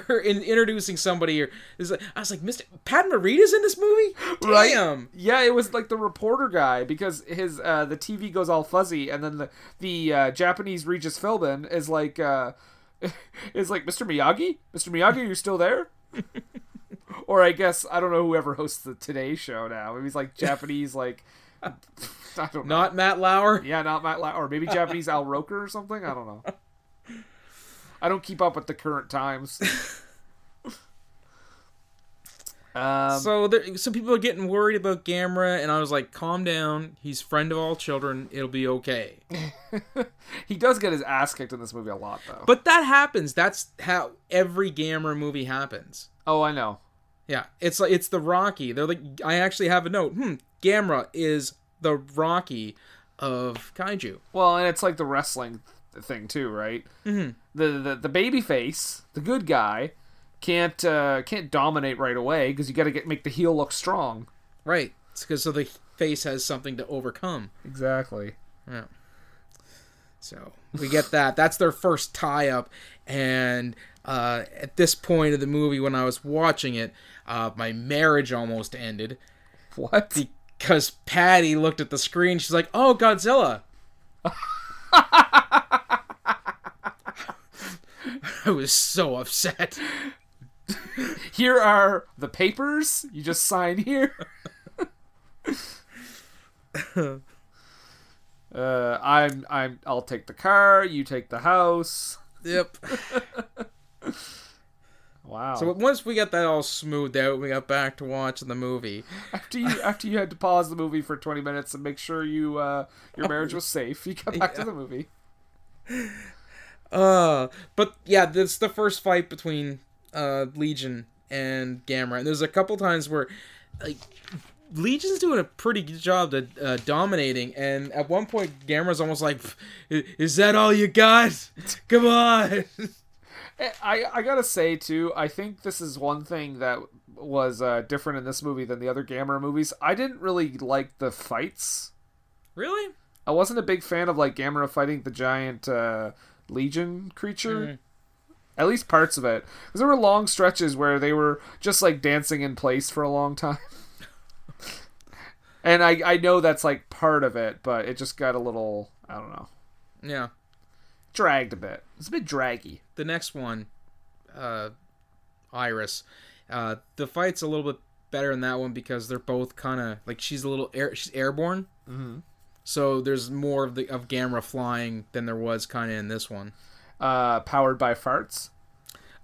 Or in introducing somebody, or like, I was like, Mister Pat Morita's in this movie? Damn! Right? Yeah, it was like the reporter guy, because his uh, the T V goes all fuzzy, and then the, the uh, Japanese Regis Philbin is like, uh, is like, Mister Miyagi? Mister Miyagi, are you still there? Or I guess, I don't know whoever hosts the Today Show now. Maybe it's like Japanese, like, I don't know. Not Matt Lauer? Yeah, not Matt Lauer. Or maybe Japanese Al Roker or something? I don't know. I don't keep up with the current times. um, so, there, so people are getting worried about Gamera, and I was like, calm down. He's friend of all children. It'll be okay. He does get his ass kicked in this movie a lot, though. But that happens. That's how every Gamera movie happens. Oh, I know. Yeah, it's like it's the Rocky. They're like, I actually have a note. Hmm, Gamera is the Rocky of kaiju. Well, and it's like the wrestling thing too, right? Mm-hmm. The the the baby face, the good guy, can't uh, can't dominate right away because you got to get make the heel look strong. Right, it's because so the face has something to overcome. Exactly. Yeah. So we get that. That's their first tie up, and. Uh, at this point of the movie, when I was watching it, uh, my marriage almost ended. What? Because Patty looked at the screen, she's like, oh, Godzilla. I was so upset. Here are the papers. You just sign here. uh, I'm, I'm, I'll take the car. You take the house. Yep. Wow. So once we got that all smoothed out, we got back to watching the movie. After you, after you had to pause the movie for twenty minutes and make sure you, uh, your marriage was safe, you got back yeah. to the movie. Uh, but yeah, that's the first fight between uh, Legion and Gamera, and there's a couple times where, like, Legion's doing a pretty good job of uh, dominating, and at one point, Gamera's almost like, "Is that all you got? Come on." I, I gotta say, too, I think this is one thing that was uh, different in this movie than the other Gamera movies. I didn't really like the fights. Really? I wasn't a big fan of, like, Gamera fighting the giant uh, Legion creature. Mm. At least parts of it. Because there were long stretches where they were just, like, dancing in place for a long time. And I, I know that's, like, part of it, but it just got a little, I don't know. Yeah. Dragged a bit. It's a bit draggy. The next one, uh, Iris, uh, the fight's a little bit better in that one because they're both kind of like she's a little air, she's airborne, mm-hmm. so there's more of the of Gamera flying than there was kind of in this one. Uh, powered by farts,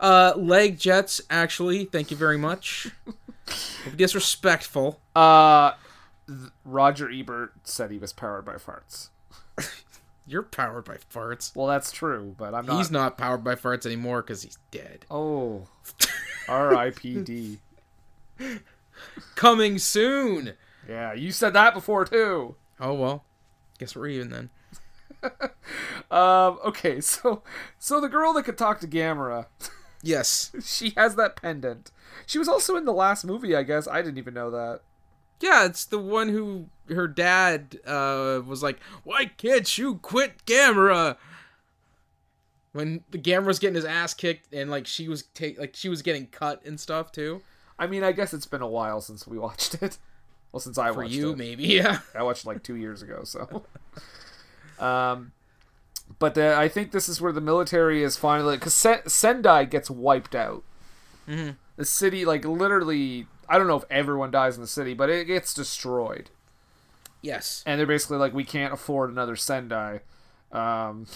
uh, leg jets. Actually, thank you very much. Disrespectful. Uh, th- Roger Ebert said he was powered by farts. You're powered by farts. Well, that's true, but I'm not. He's not powered by farts anymore because he's dead. Oh. R I P D Coming soon. Yeah, you said that before, too. Oh, well. Guess we're even then. um. Okay, so so the girl that could talk to Gamera. Yes. She has that pendant. She was also in the last movie, I guess. I didn't even know that. Yeah, it's the one who her dad uh, was like, "Why can't you quit Gamera?" When the Gamera's getting his ass kicked, and like she was ta- like she was getting cut and stuff too. I mean, I guess it's been a while since we watched it. Well, since I For watched you, it. Maybe yeah. I watched it like two years ago, so. um, but the, I think this is where the military is finally, because Sen- Sendai gets wiped out. Mm-hmm. The city, like literally. I don't know if everyone dies in the city, but it gets destroyed. Yes. And they're basically like, we can't afford another Sendai. Um,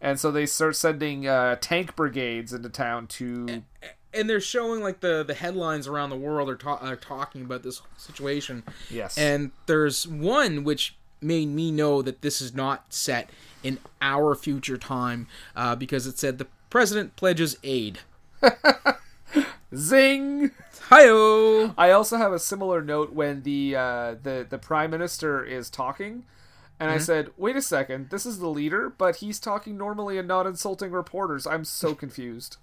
and so they start sending uh, tank brigades into town to... And, and they're showing, like, the, the headlines around the world are, ta- are talking about this situation. Yes. And there's one which made me know that this is not set in our future time, uh, because it said, the president pledges aid. Zing! Hi-oh! I also have a similar note when the uh, the, the Prime Minister is talking, and mm-hmm. I said, wait a second, this is the leader, but he's talking normally and not insulting reporters. I'm so confused.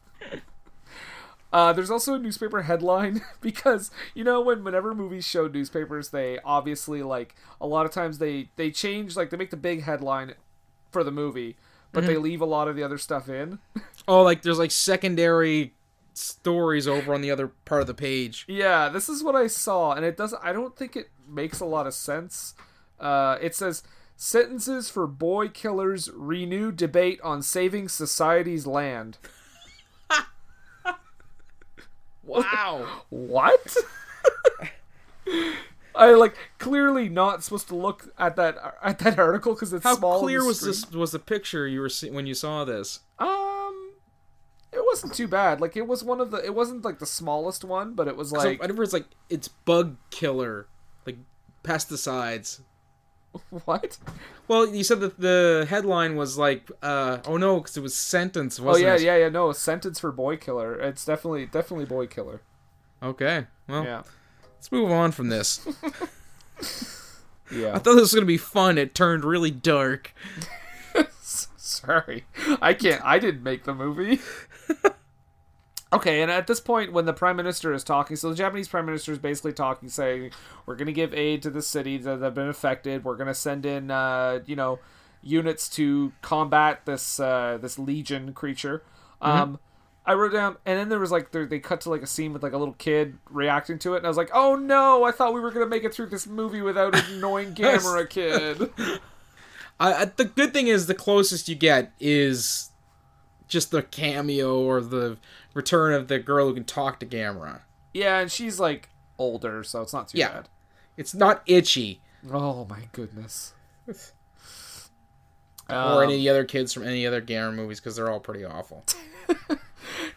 uh, there's also a newspaper headline, because, you know, when whenever movies show newspapers, they obviously, like, a lot of times they, they change, like, they make the big headline for the movie, but mm-hmm. they leave a lot of the other stuff in. Oh, like, there's, like, secondary... stories over on the other part of the page. Yeah, this is what I saw, and it doesn't. I don't think it makes a lot of sense. Uh, it says sentences for boy killers renew debate on saving society's land. Wow. What? I like clearly not supposed to look at that at that article because it's How small. How clear was this? Was the picture you were see- when you saw this? Oh. It wasn't too bad. Like, it was one of the... It wasn't, like, the smallest one, but it was, like... I remember it's, like, it's bug killer. Like, pesticides. What? Well, you said that the headline was, like, uh... Oh, no, because it was sentence, wasn't it? Oh, yeah, it? yeah, yeah, no. Sentence for boy killer. It's definitely, definitely boy killer. Okay. Well, yeah. Let's move on from this. Yeah. I thought this was going to be fun. It turned really dark. Sorry. I can't... I didn't make the movie. Okay, and at this point, when the Prime Minister is talking, so the Japanese Prime Minister is basically talking, saying, we're going to give aid to the cities that have been affected, we're going to send in, uh, you know, units to combat this uh, this Legion creature. Mm-hmm. Um, I wrote down, and then there was, like, they cut to, like, a scene with, like, a little kid reacting to it, and I was like, oh no, I thought we were going to make it through this movie without an annoying Gamera kid. Uh, the good thing is the closest you get is just the cameo or the return of the girl who can talk to Gamera. Yeah, and she's like older, so it's not too yeah. bad. It's not itchy. Oh my goodness. Um, or any other kids from any other Gamera movies, because they're all pretty awful.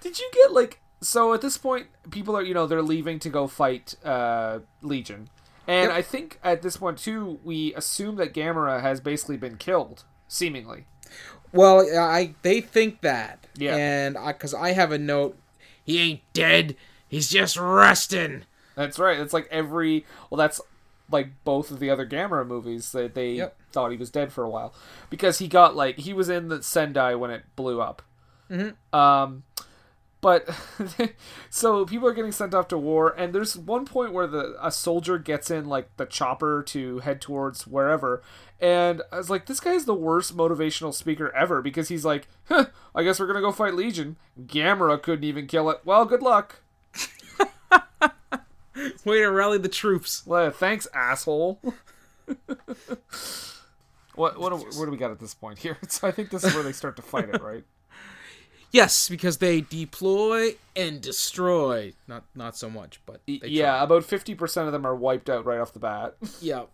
Did you get, like... So, at this point, people are, you know, they're leaving to go fight uh, Legion. And yep. I think, at this point, too, we assume that Gamera has basically been killed, seemingly. Well, I they think that. Yeah. And because I, I have a note, he ain't dead, he's just resting. That's right. That's like every... Well, that's... like both of the other Gamera movies that they yep. thought he was dead for a while, because he got like, he was in the Sendai when it blew up. Mm-hmm. Um, but so people are getting sent off to war. And there's one point where the, a soldier gets in like the chopper to head towards wherever. And I was like, this guy is the worst motivational speaker ever, because he's like, huh, I guess we're going to go fight Legion. Gamera couldn't even kill it. Well, good luck. Way to rally the troops. Well, thanks, asshole. what what do, what do we got at this point here? So I think this is where they start to fight it, right? Yes, because they deploy and destroy. Not not so much, but they yeah, try. About fifty percent of them are wiped out right off the bat. Yeah.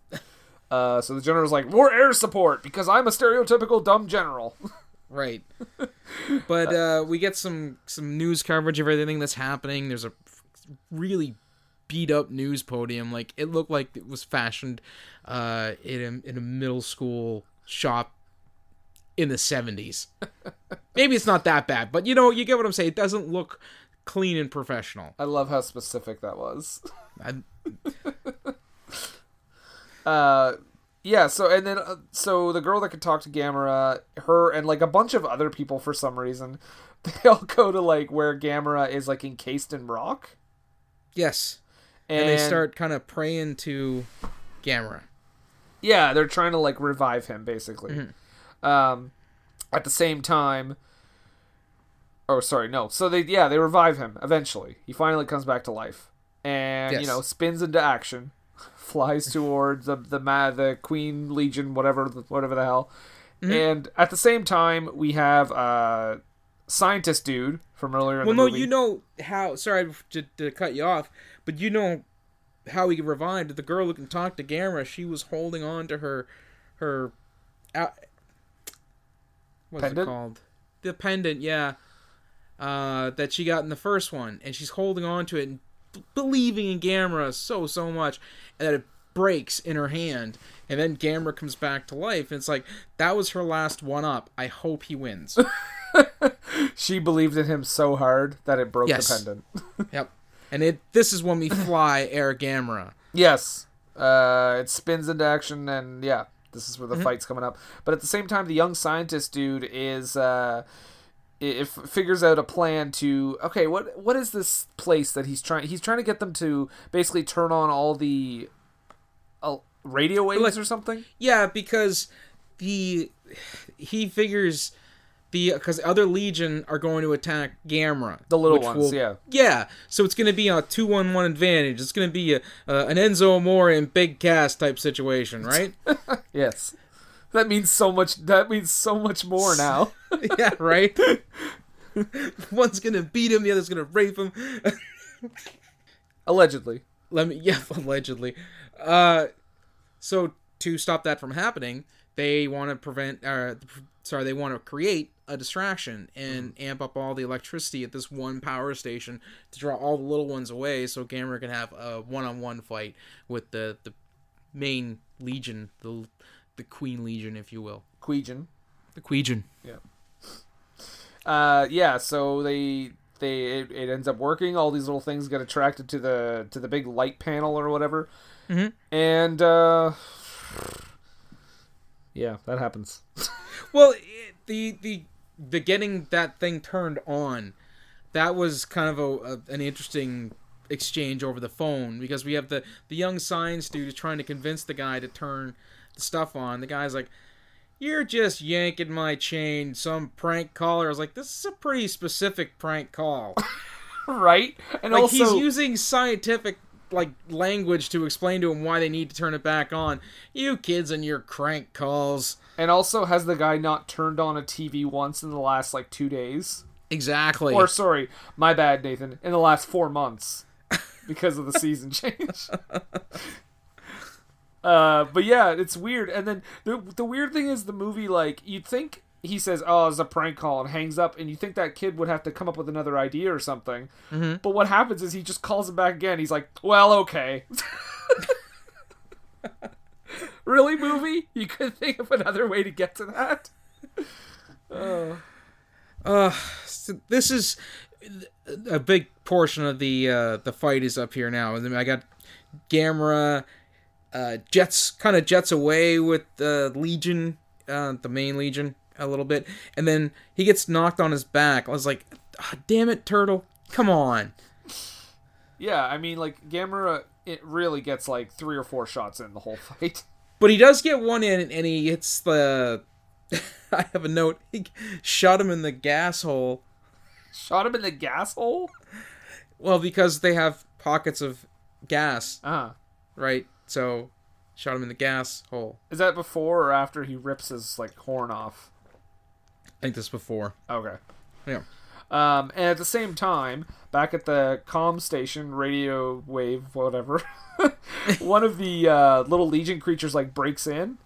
Uh, so the general's like, more air support, because I'm a stereotypical dumb general. Right. But uh, we get some some news coverage of everything that's happening. There's a really beat up news podium, like it looked like it was fashioned uh in a, in a middle school shop in the seventies. Maybe it's not that bad, but you know, you get what I'm saying. It doesn't look clean and professional. I love how specific that was. uh yeah so and then uh, so the girl that could talk to Gamera, her and like a bunch of other people, for some reason they all go to like where Gamera is like encased in rock. Yes. And, and they start kind of praying to Gamera. Yeah, they're trying to, like, revive him, basically. Mm-hmm. Um, at the same time... Oh, sorry, no. So, they yeah, they revive him, eventually. He finally comes back to life. And, yes. you know, spins into action. Flies towards the the, Ma- the Queen, Legion, whatever whatever the hell. Mm-hmm. And at the same time, we have... Uh, scientist dude from earlier in well, the movie. Well, no, you know how... Sorry to, to cut you off, but you know how he revived the girl who can talk to Gamera. She was holding on to her... her uh, what's pendant? It called? The pendant, yeah. Uh, that she got in the first one. And she's holding on to it and b- believing in Gamera so, so much, and that it breaks in her hand. And then Gamera comes back to life. And it's like, that was her last one-up. I hope he wins. She believed in him so hard that it broke yes. the pendant. Yep. And it this is when we fly Air Gamera. Yes. Uh, it spins into action, and yeah, this is where the mm-hmm. fight's coming up. But at the same time, the young scientist dude is uh, it, it figures out a plan to okay, what what is this place that he's trying he's trying to get them to basically turn on all the uh, radio waves like, or something? Yeah, because the he figures The because other Legion are going to attack Gamera. The little ones, will, yeah. Yeah, so it's going to be a two one one advantage. It's going to be a, uh, an Enzo Amore and Big Cass type situation, right? Yes. That means so much That means so much more now. Yeah, right? One's going to beat him, the other's going to rape him. Allegedly. Let me. Yeah, allegedly. Uh, so, to stop that from happening, they want to prevent... Uh, sorry, they want to create a distraction and amp up all the electricity at this one power station to draw all the little ones away so Gamera can have a one-on-one fight with the, the main Legion, the the Queen Legion, if you will. Queegion. The Queegion. Yeah. Uh, yeah, so they they it, it ends up working. All these little things get attracted to the to the big light panel or whatever. Mm-hmm. And uh yeah, that happens. Well, it, the the the getting that thing turned on, that was kind of a, a an interesting exchange over the phone, because we have the, the young science dude is trying to convince the guy to turn the stuff on. The guy's like, "You're just yanking my chain, some prank caller." I was like, "This is a pretty specific prank call." Right? And like, also he's using scientific like language to explain to him why they need to turn it back on. You kids and your crank calls. And also, has the guy not turned on a T V once in the last like two days? Exactly. Or sorry, my bad, Nathan. In the last four months because of the season change. Uh, but yeah, it's weird. And then the the weird thing is the movie, like, you'd think he says, oh, it's a prank call, and hangs up, and you think that kid would have to come up with another idea or something. Mm-hmm. But what happens is he just calls him back again. He's like, well, okay. Really, movie? You could think of another way to get to that? Oh. Uh, so this is a big portion of the uh, the fight is up here now. I got Gamera uh, jets kind of jets away with the uh, Legion, uh, the main Legion, a little bit, and then he gets knocked on his back. I was like, oh, "Damn it, Turtle! Come on!" Yeah, I mean, like Gamera, it really gets like three or four shots in the whole fight, but he does get one in, and he hits the. I have a note. He shot him in the gas hole. Shot him in the gas hole? Well, because they have pockets of gas. Uh-huh. Right? So, shot him in the gas hole. Is that before or after he rips his, like, horn off? I think that's before. Okay. Yeah. Um, and at the same time, back at the comm station, radio wave, whatever, one of the uh, little Legion creatures, like, breaks in.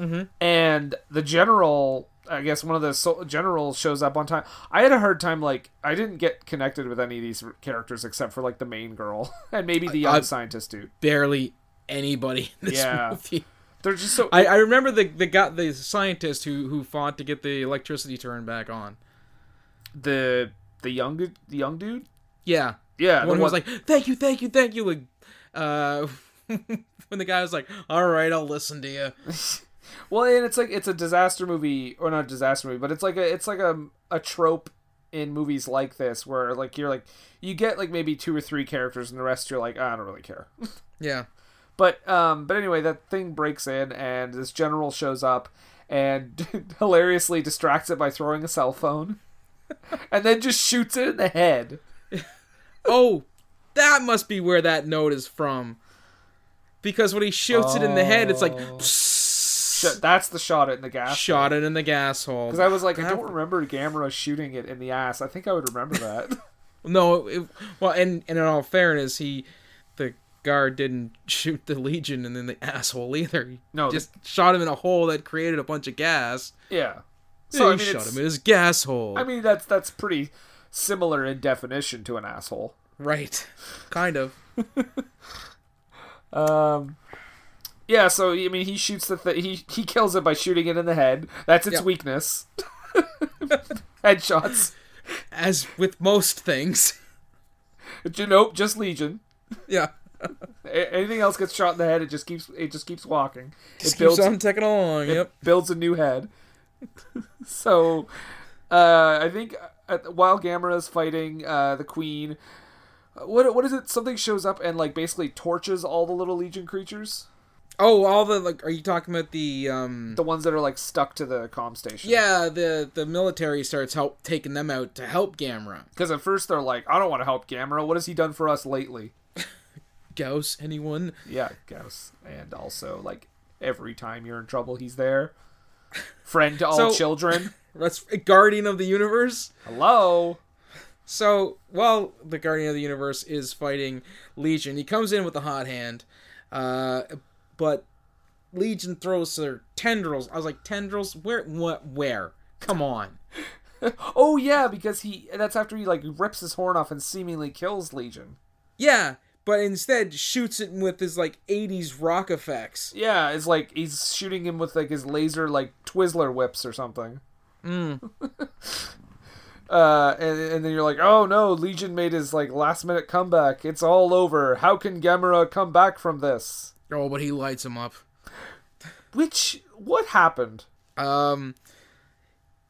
Mm-hmm. And the general, I guess one of the so- generals shows up on time. I had a hard time, like, I didn't get connected with any of these characters except for, like, the main girl. And maybe the young I, scientist dude. Barely anybody in this yeah. movie. They're just so... I, I remember the the, guy, the scientist who, who fought to get the electricity turned back on. The the young the young dude? Yeah. Yeah. The one who was like, thank you, thank you, thank you. Like, uh, when the guy was like, all right, I'll listen to you. Well, and it's like it's a disaster movie, or not a disaster movie, but it's like a it's like a a trope in movies like this where like you're like you get like maybe two or three characters and the rest you're like, oh, I don't really care. Yeah. But um, but anyway, that thing breaks in and this general shows up and hilariously distracts it by throwing a cell phone, and then just shoots it in the head. Oh, that must be where that note is from, because when he shoots oh. it in the head, it's like. Psst. That's the shot it in the gas shot hole. It in the gas hole. Because I was like, that... I don't remember Gamera shooting it in the ass. I think I would remember that. No, it, well, and, and in all fairness, he, the guard didn't shoot the Legion and then the asshole either. He no, just the... shot him in a hole that created a bunch of gas. Yeah, so he I mean, shot it's... him in his gas hole. I mean, that's that's pretty similar in definition to an asshole, right? Kind of. um. Yeah, so, I mean, he shoots the thing. He, he kills it by shooting it in the head. That's its yep. weakness. Headshots. As with most things. Nope, just Legion. Yeah. Anything else gets shot in the head, it just keeps it just keeps walking. Just it builds, keeps on taking along, yep. It builds a new head. So, uh, I think at, while Gamera is fighting uh, the Queen, what what is it? Something shows up and, like, basically torches all the little Legion creatures? Oh, all the, like, are you talking about the, um... the ones that are, like, stuck to the comm station. Yeah, the, the military starts help taking them out to help Gamera. Because at first they're like, I don't want to help Gamera. What has he done for us lately? Gauss, anyone? Yeah, Gauss. And also, like, every time you're in trouble, he's there. Friend to all so, children. That's Guardian of the Universe. Hello? So, while the Guardian of the Universe is fighting Legion, he comes in with a hot hand, uh... but Legion throws their tendrils. I was like, tendrils? Where? What? Where? Come on. Oh, yeah, because he... that's after he, like, rips his horn off and seemingly kills Legion. Yeah, but instead shoots it with his, like, eighties rock effects. Yeah, it's like he's shooting him with, like, his laser, like, Twizzler whips or something. Mm. uh, and, and then you're like, oh, no, Legion made his, like, last-minute comeback. It's all over. How can Gamera come back from this? Oh, but he lights him up. Which, what happened? Um,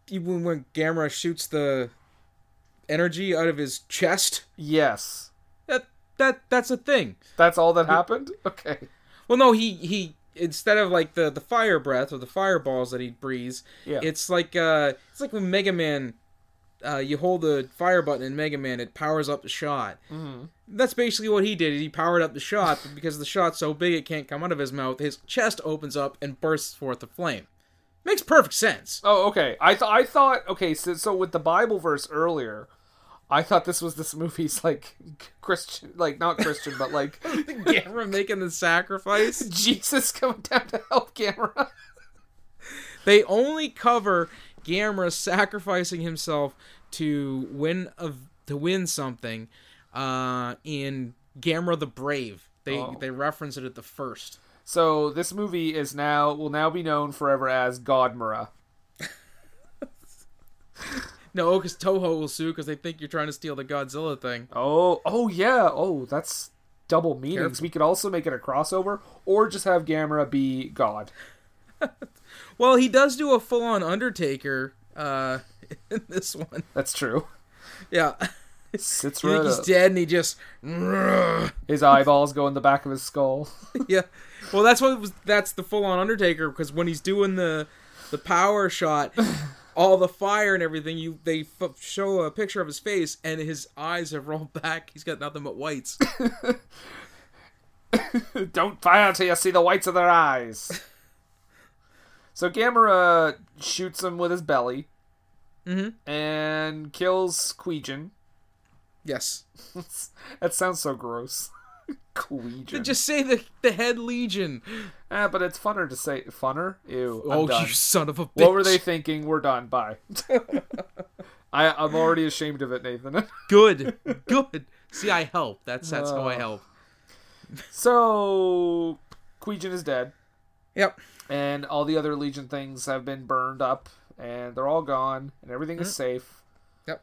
even when Gamera shoots the energy out of his chest. Yes. That that that's a thing. That's all that happened? Okay. Well, no, he, he instead of like the, the fire breath or the fireballs that he breathes, yeah. it's like uh, it's like when Mega Man uh, you hold the fire button in Mega Man, it powers up the shot. Mm-hmm. That's basically what he did. He powered up the shot, but because the shot's so big it can't come out of his mouth, his chest opens up and bursts forth a flame. Makes perfect sense. Oh, okay. I th- I thought, okay, so, so with the Bible verse earlier, I thought this was this movie's, like, Christian, like, not Christian, but, like... Gamera making the sacrifice? Jesus coming down to help Gamera. They only cover Gamera sacrificing himself to win a, to win something uh, in Gamera the Brave. They oh. they reference it at the first. So this movie is now will now be known forever as Godmera. No, because Toho will sue because they think you're trying to steal the Godzilla thing. Oh, oh yeah. Oh, that's double meanings. Careful. We could also make it a crossover or just have Gamera be God. Well, he does do a full-on Undertaker uh, in this one. That's true. Yeah. Sits right he's up. Dead and he just... His eyeballs go in the back of his skull. Yeah. Well, that's what was, that's the full-on Undertaker, because when he's doing the the power shot... All the fire and everything, you they f- show a picture of his face, and his eyes have rolled back. He's got nothing but whites. Don't fire till you see the whites of their eyes. So Gamera shoots him with his belly. Mm-hmm. And kills Queejin. Yes. That sounds so gross. Legion. Just say the the head Legion. Ah, but it's funner to say funner. Ew. I'm oh, done. You son of a bitch! What were they thinking? We're done. Bye. I I'm already ashamed of it, Nathan. Good, good. See, I help. That's that's uh, how I help. So, Queejin is dead. Yep. And all the other Legion things have been burned up, and they're all gone, and everything mm-hmm. is safe. Yep.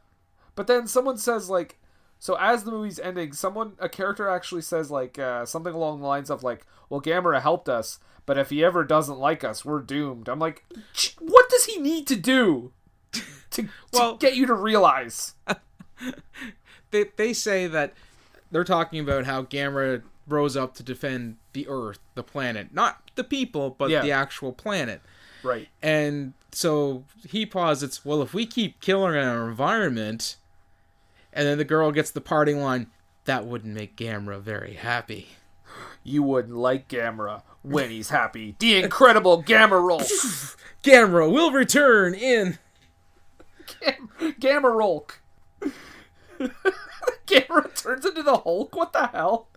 But then someone says, like. So as the movie's ending, someone, a character actually says, like, uh, something along the lines of, like, well, Gamera helped us, but if he ever doesn't like us, we're doomed. I'm like, what does he need to do to, well, to get you to realize? they they say that they're talking about how Gamera rose up to defend the Earth, the planet. Not the people, but yeah. the actual planet. Right. And so he posits, well, if we keep killing our environment... And then the girl gets the parting line, that wouldn't make Gamera very happy. You wouldn't like Gamera when he's happy. The incredible Gamera roll. Gamera will return in... Gam- Gamera Hulk. Gamera turns into the Hulk? What the hell?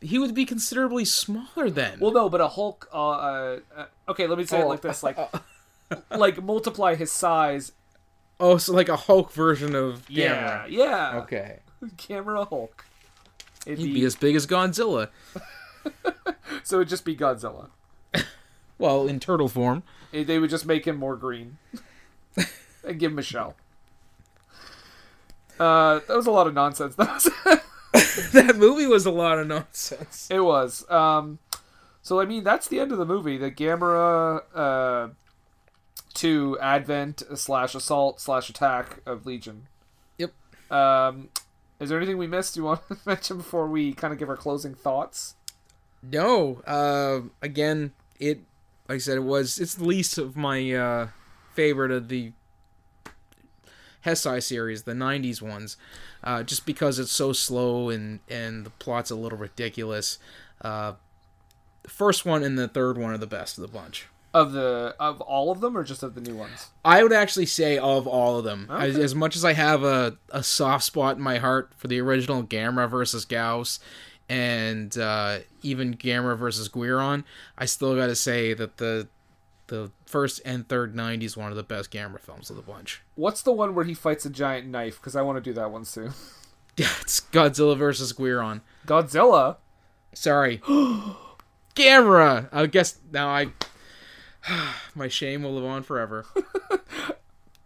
He would be considerably smaller then. Well, no, but a Hulk... Uh, uh, okay, let me say oh. it like this. Like, like multiply his size... Oh, so like a Hulk version of Gamera. Yeah, yeah. Okay. Gamera Hulk. It'd He'd be... be as big as Godzilla. So it'd just be Godzilla. Well, in turtle form. They would just make him more green. And give him a shell. Uh, that was a lot of nonsense. That, was... that movie was a lot of nonsense. It was. Um, so, I mean, that's the end of the movie. The Gamera... Uh, to Advent slash Assault slash Attack of Legion. Yep. Um, is there anything we missed you want to mention before we kind of give our closing thoughts? No. Uh, again, it like I said, it was it's the least of my uh, favorite of the Hesai series, the nineties ones, uh, just because it's so slow and and the plot's a little ridiculous. Uh, the first one and the third one are the best of the bunch. Of the of all of them, or just of the new ones? I would actually say of all of them. Okay. As, as much as I have a, a soft spot in my heart for the original Gamera versus Gauss, and uh, even Gamera versus Guiron, I still got to say that the the first and third nineties one of the best Gamera films of the bunch. What's the one where he fights a giant knife? Because I want to do that one soon. Yeah, it's Godzilla versus Guiron. Godzilla? Sorry. Gamera! I guess now I... My shame will live on forever.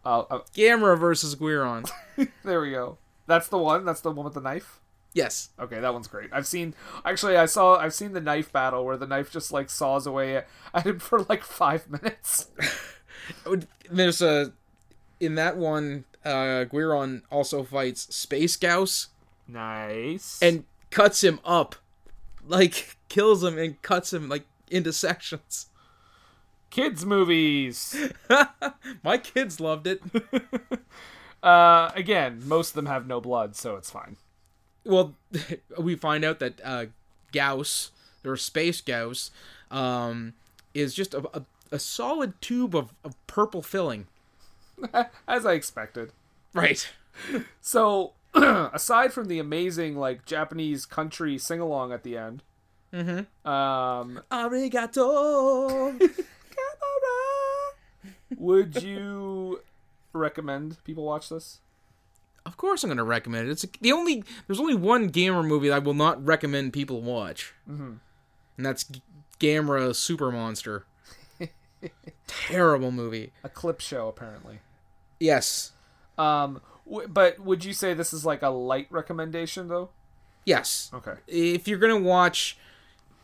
uh, uh, Gamera versus Guiron. There we go. That's the one. That's the one with the knife. Yes. Okay, that one's great. I've seen. Actually, I saw. I've seen the knife battle where the knife just like saws away at him for like five minutes. There's a in that one. Uh, Guiron also fights Space Gauss. Nice. And cuts him up, like kills him and cuts him like into sections. Kids movies. My kids loved it. Uh, again, most of them have no blood, so it's fine. Well, we find out that uh, Gauss, or Space Gauss, um, is just a, a, a solid tube of, of purple filling. As I expected. Right. So, aside from the amazing, like, Japanese country sing-along at the end. Mm-hmm. Um, Arigato! Would you recommend people watch this? Of course I'm going to recommend it. It's the only there's only one Gamera movie that I will not recommend people watch. Mm-hmm. And that's G- Gamera Super Monster. Terrible movie. A clip show, apparently. Yes. Um w- but would you say this is like a light recommendation though? Yes. Okay. If you're going to watch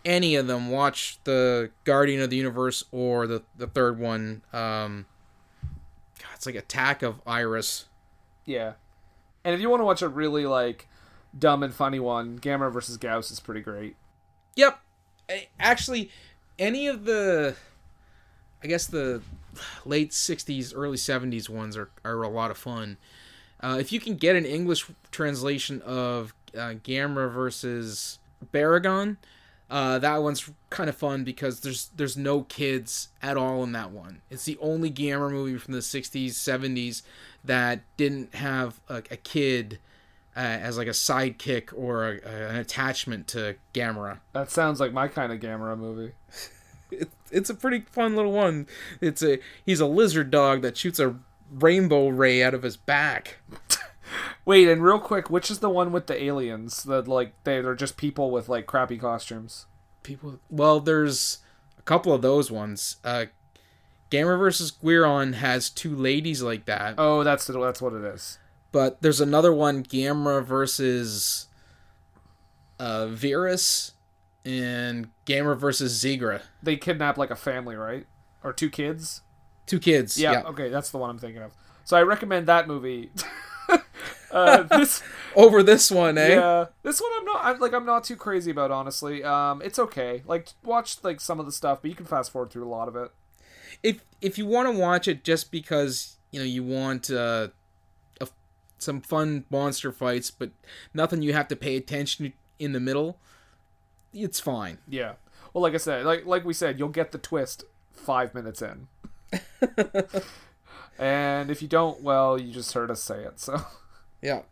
any of them, watch the Guardian of the Universe or the, the third one. Um, God, it's like Attack of Iris. Yeah. And if you want to watch a really, like, dumb and funny one, Gamera versus Gauss is pretty great. Yep. Actually, any of the, I guess the late sixties, early seventies ones are, are a lot of fun. Uh, if you can get an English translation of uh, Gamera versus Barragon, Uh, that one's kind of fun because there's there's no kids at all in that one. It's the only Gamera movie from the sixties, seventies that didn't have a, a kid uh, as like a sidekick or a, a, an attachment to Gamera. That sounds like my kind of Gamera movie. it, it's a pretty fun little one. It's a he's a lizard dog that shoots a rainbow ray out of his back. Wait, and real quick, which is the one with the aliens? That like they, they're just people with like crappy costumes. People. Well, there's a couple of those ones. Uh, Gamera versus Guiron has two ladies like that. Oh, that's that's what it is. But there's another one, Gamera versus uh, Virus, and Gamera versus Zegra. They kidnap like a family, right? Or two kids? Two kids. Yeah. yeah. Okay, that's the one I'm thinking of. So I recommend that movie. Uh, this over this one, eh? Yeah, this one I'm not I'm, like I'm not too crazy about, honestly. Um, it's okay. Like watch like some of the stuff, but you can fast forward through a lot of it. If if you want to watch it just because you know you want uh, a, some fun monster fights, but nothing you have to pay attention to in the middle, it's fine. Yeah. Well, like I said, like like we said, you'll get the twist five minutes in. And if you don't, well, you just heard us say it, so. Yeah.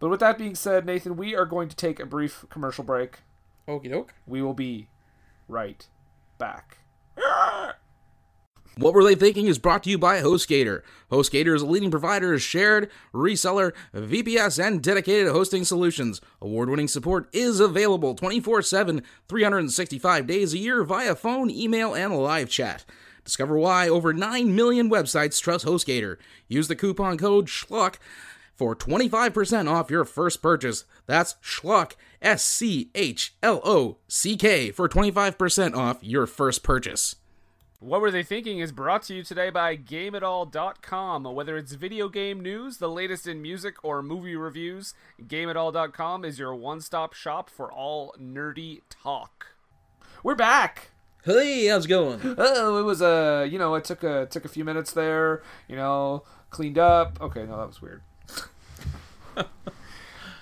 But with that being said, Nathan, we are going to take a brief commercial break. Okie doke. We will be right back. What Were They Thinking is brought to you by HostGator. HostGator is a leading provider of shared, reseller, V P S, and dedicated hosting solutions. Award-winning support is available twenty-four seven, three hundred sixty-five days a year via phone, email, and live chat. Discover why over nine million websites trust HostGator. Use the coupon code SHLUCK for twenty-five percent off your first purchase. That's SHLUCK, S C H L O C K, for twenty-five percent off your first purchase. What Were They Thinking is brought to you today by Game It All dot com. Whether it's video game news, the latest in music, or movie reviews, Game It All dot com is your one-stop shop for all nerdy talk. We're back! Hey, how's it going? Oh, it was a, uh, you know, I took a took a few minutes there, you know, cleaned up. Okay, no, that was weird.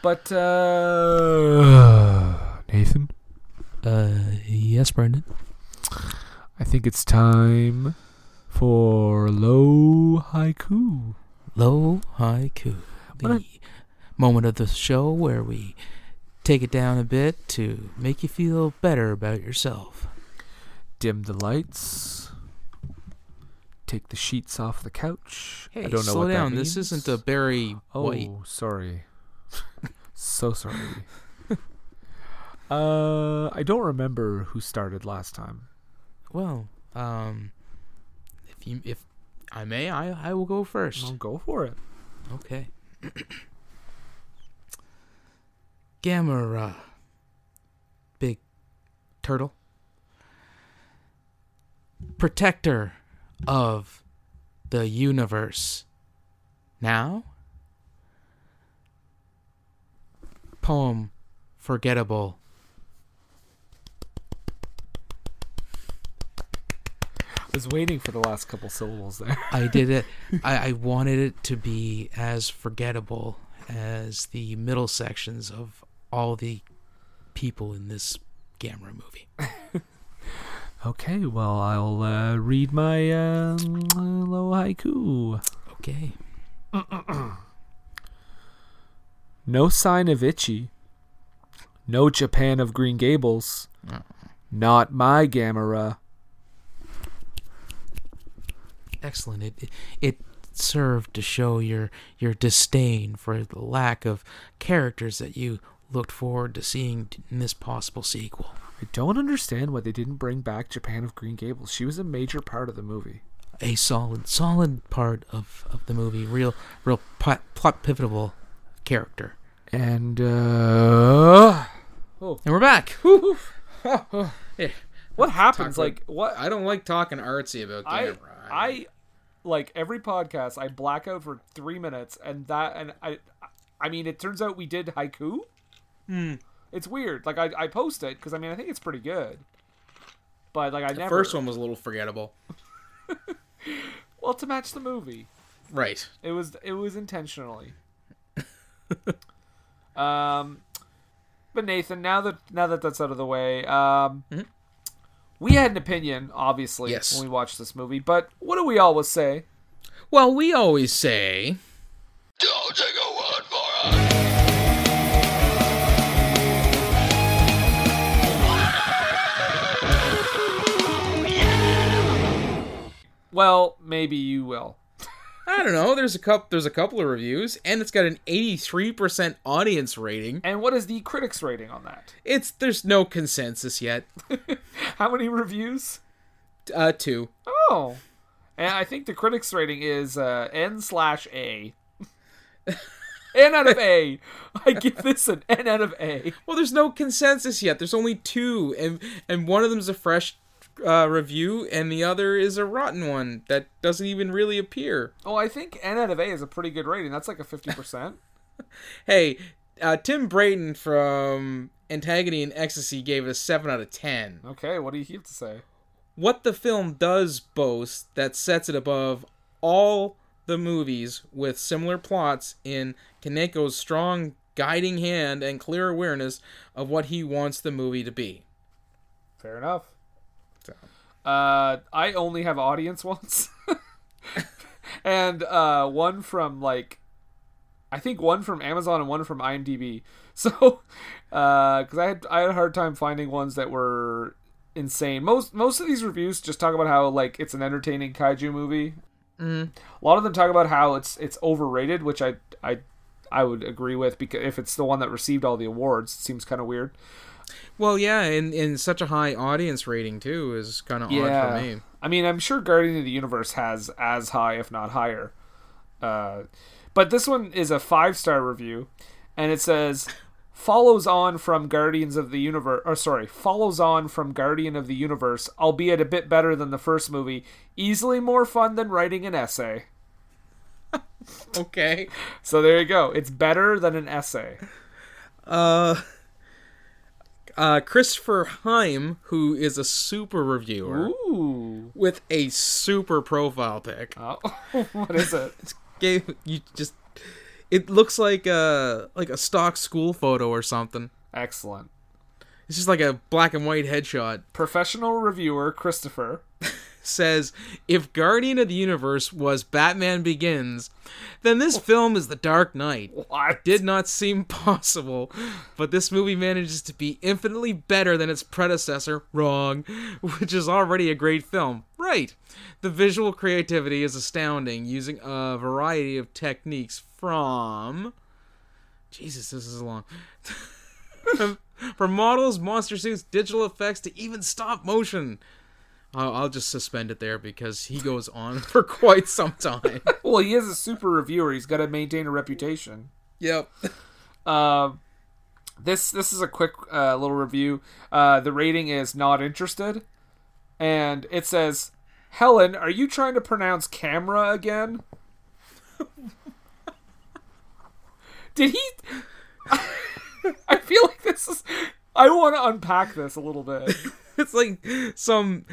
But, uh... Nathan? Uh, yes, Brendan? I think it's time for Low Haiku. Low Haiku. The I... moment of the show where we take it down a bit to make you feel better about yourself. Dim the lights. Take the sheets off the couch. Hey, I don't know slow what down. That means. This isn't a Barry White. Oh, sorry. So sorry. uh, I don't remember who started last time. Well, um, if you, if I may, I, I will go first. I'll go for it. Okay. Gamera. Big turtle. Protector of the universe. Now, poem forgettable. I was waiting for the last couple syllables there. I did it. I, I wanted it to be as forgettable as the middle sections of all the people in this Gamera movie. Okay, well, I'll uh, read my uh, low haiku. Okay. No sign of Itchy. No Japan of Green Gables. Not my Gamera. Excellent. It, it it served to show your your disdain for the lack of characters that you looked forward to seeing in this possible sequel. I don't understand why they didn't bring back Japan of Green Gables. She was a major part of the movie. A solid, solid part of, of the movie. Real, real plot, plot pivotal character. And uh, oh, and we're back. Woo! Hey, what happens? Like about, what? I don't like talking artsy about Gamera. I, I like every podcast. I black out for three minutes, and that, and I, I mean, it turns out we did haiku. Hmm. It's weird. Like I, I post it because I mean I think it's pretty good, but like I the never. The first one was a little forgettable. Well, to match the movie, right? It was it was intentionally. um, but Nathan, now that now that that's out of the way, um, mm-hmm. we had an opinion, obviously, yes. when we watched this movie. But what do we always say? Well, we always say, "Don't take a word for us." Well, maybe you will. I don't know. There's a couple. There's a couple of reviews, and it's got an eighty-three percent audience rating. And what is the critics' rating on that? It's there's no consensus yet. How many reviews? Uh, two. Oh, and I think the critics' rating is uh, N slash A. N out of A. I give this an N out of A. Well, there's no consensus yet. There's only two, and and one of them's a fresh. Uh, review, and the other is a rotten one that doesn't even really appear. Oh, I think N out of A is a pretty good rating. That's like a fifty percent. Hey, uh, Tim Brayton from Antagony and Ecstasy gave it a seven out of ten. Okay, what do you have to say? What the film does boast that sets it above all the movies with similar plots in Kaneko's strong guiding hand and clear awareness of what he wants the movie to be. Fair enough. So. Uh, I only have audience once, and uh, one from like, I think one from Amazon and one from IMDb. So, uh, because I had I had a hard time finding ones that were insane. Most most of these reviews just talk about how like it's an entertaining kaiju movie. Mm. A lot of them talk about how it's it's overrated, which I I I would agree with because if it's the one that received all the awards, it seems kind of weird. Well, yeah, and, and such a high audience rating, too, is kind of yeah. odd for me. I mean, I'm sure Guardian of the Universe has as high, if not higher. Uh, but this one is a five-star review, and it says, follows on from Guardians of the Universe, or sorry, follows on from Guardian of the Universe, albeit a bit better than the first movie, easily more fun than writing an essay. Okay. So there you go. It's better than an essay. Uh... Uh, Christopher Heim, who is a super reviewer, Ooh. With a super profile pic. Oh, what is it? Gave, you just, it looks like a like a stock school photo or something. Excellent. It's just like a black and white headshot. Professional reviewer Christopher says, "If Guardian of the Universe was Batman Begins, then this film is The Dark Knight. What? Did not seem possible, but this movie manages to be infinitely better than its predecessor, wrong, which is already a great film, right. The visual creativity is astounding, using a variety of techniques from... Jesus, this is long. From models, monster suits, digital effects, to even stop motion." I'll just suspend it there because he goes on for quite some time. Well, he is a super reviewer. He's got to maintain a reputation. Yep. Uh, this this is a quick uh, little review. Uh, the rating is not interested. And it says, Helen, are you trying to pronounce camera again? Did he... I feel like this is... I want to unpack this a little bit. It's like some...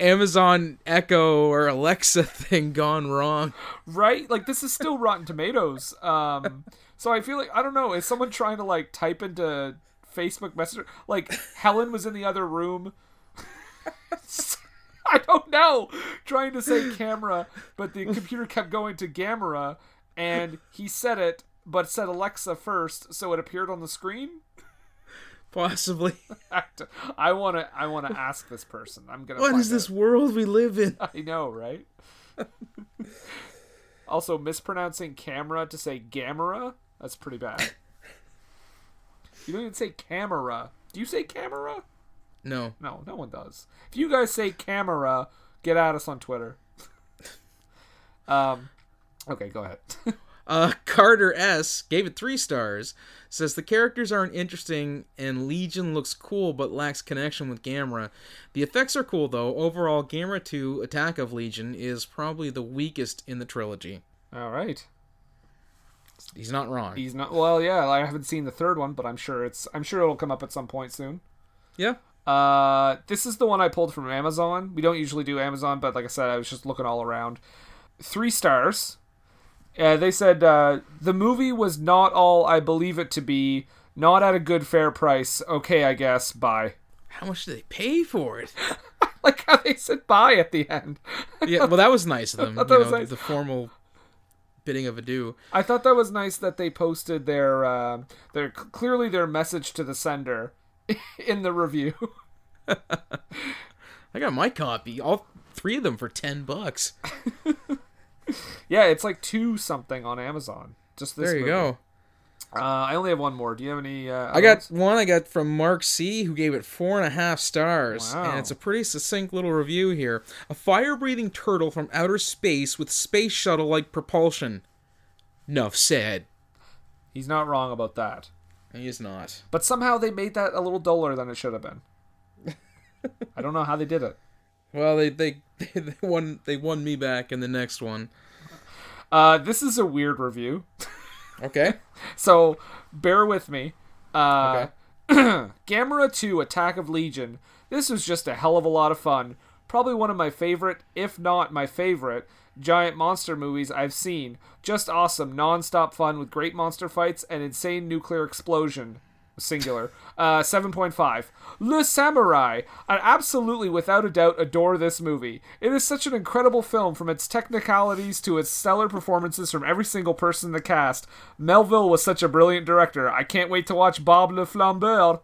Amazon Echo or Alexa thing gone wrong. Right? Like, this is still Rotten Tomatoes. Um, so I feel like, I don't know, is someone trying to, like, type into Facebook Messenger? Like, Helen was in the other room. I don't know. Trying to say camera, but the computer kept going to Gamera, and he said it, but said Alexa first, so it appeared on the screen? Possibly. I want to I want to ask this person. I'm gonna. What is this world we live in? I know, right? Also, mispronouncing camera to say Gamera? That's pretty bad. You don't even say camera. Do you say camera? No. No, no one does. If you guys say camera, get at us on Twitter. um, Okay, go ahead. Uh, Carter S. gave it three stars. Says the characters aren't interesting and Legion looks cool but lacks connection with Gamera. The effects are cool though. Overall, Gamera two Attack of Legion is probably the weakest in the trilogy. All right. He's not wrong. He's not. Well, yeah, I haven't seen the third one, but I'm sure it's. I'm sure it'll come up at some point soon. Yeah. Uh, this is the one I pulled from Amazon. We don't usually do Amazon, but like I said, I was just looking all around. Three stars. Uh, they said, uh, the movie was not all I believe it to be, not at a good fair price. Okay, I guess, bye. How much did they pay for it? Like how they said bye at the end. Yeah, well, that was nice of them. That you was know, nice. The formal bidding of adieu. I thought that was nice that they posted their, uh, their clearly their message to the sender in the review. I got my copy, all three of them for ten bucks. Yeah, it's like two something on Amazon. Just this. There you movie. Go. Uh, I only have one more. Do you have any? Uh, I got one. I got from Mark C, who gave it four and a half stars, wow. And it's a pretty succinct little review here. A fire-breathing turtle from outer space with space shuttle-like propulsion. Nuff said. He's not wrong about that. He is not. But somehow they made that a little duller than it should have been. I don't know how they did it. Well, they they they won they won me back in the next one. Uh, this is a weird review. Okay. So, bear with me. Uh, okay. Gamera two Attack of Legion. This was just a hell of a lot of fun. Probably one of my favorite, if not my favorite, giant monster movies I've seen. Just awesome, non-stop fun with great monster fights and insane nuclear explosion. Singular. Uh, seven point five. Le Samurai. I absolutely, without a doubt, adore this movie. It is such an incredible film, from its technicalities to its stellar performances from every single person in the cast. Melville was such a brilliant director. I can't wait to watch Bob Le Flambeur.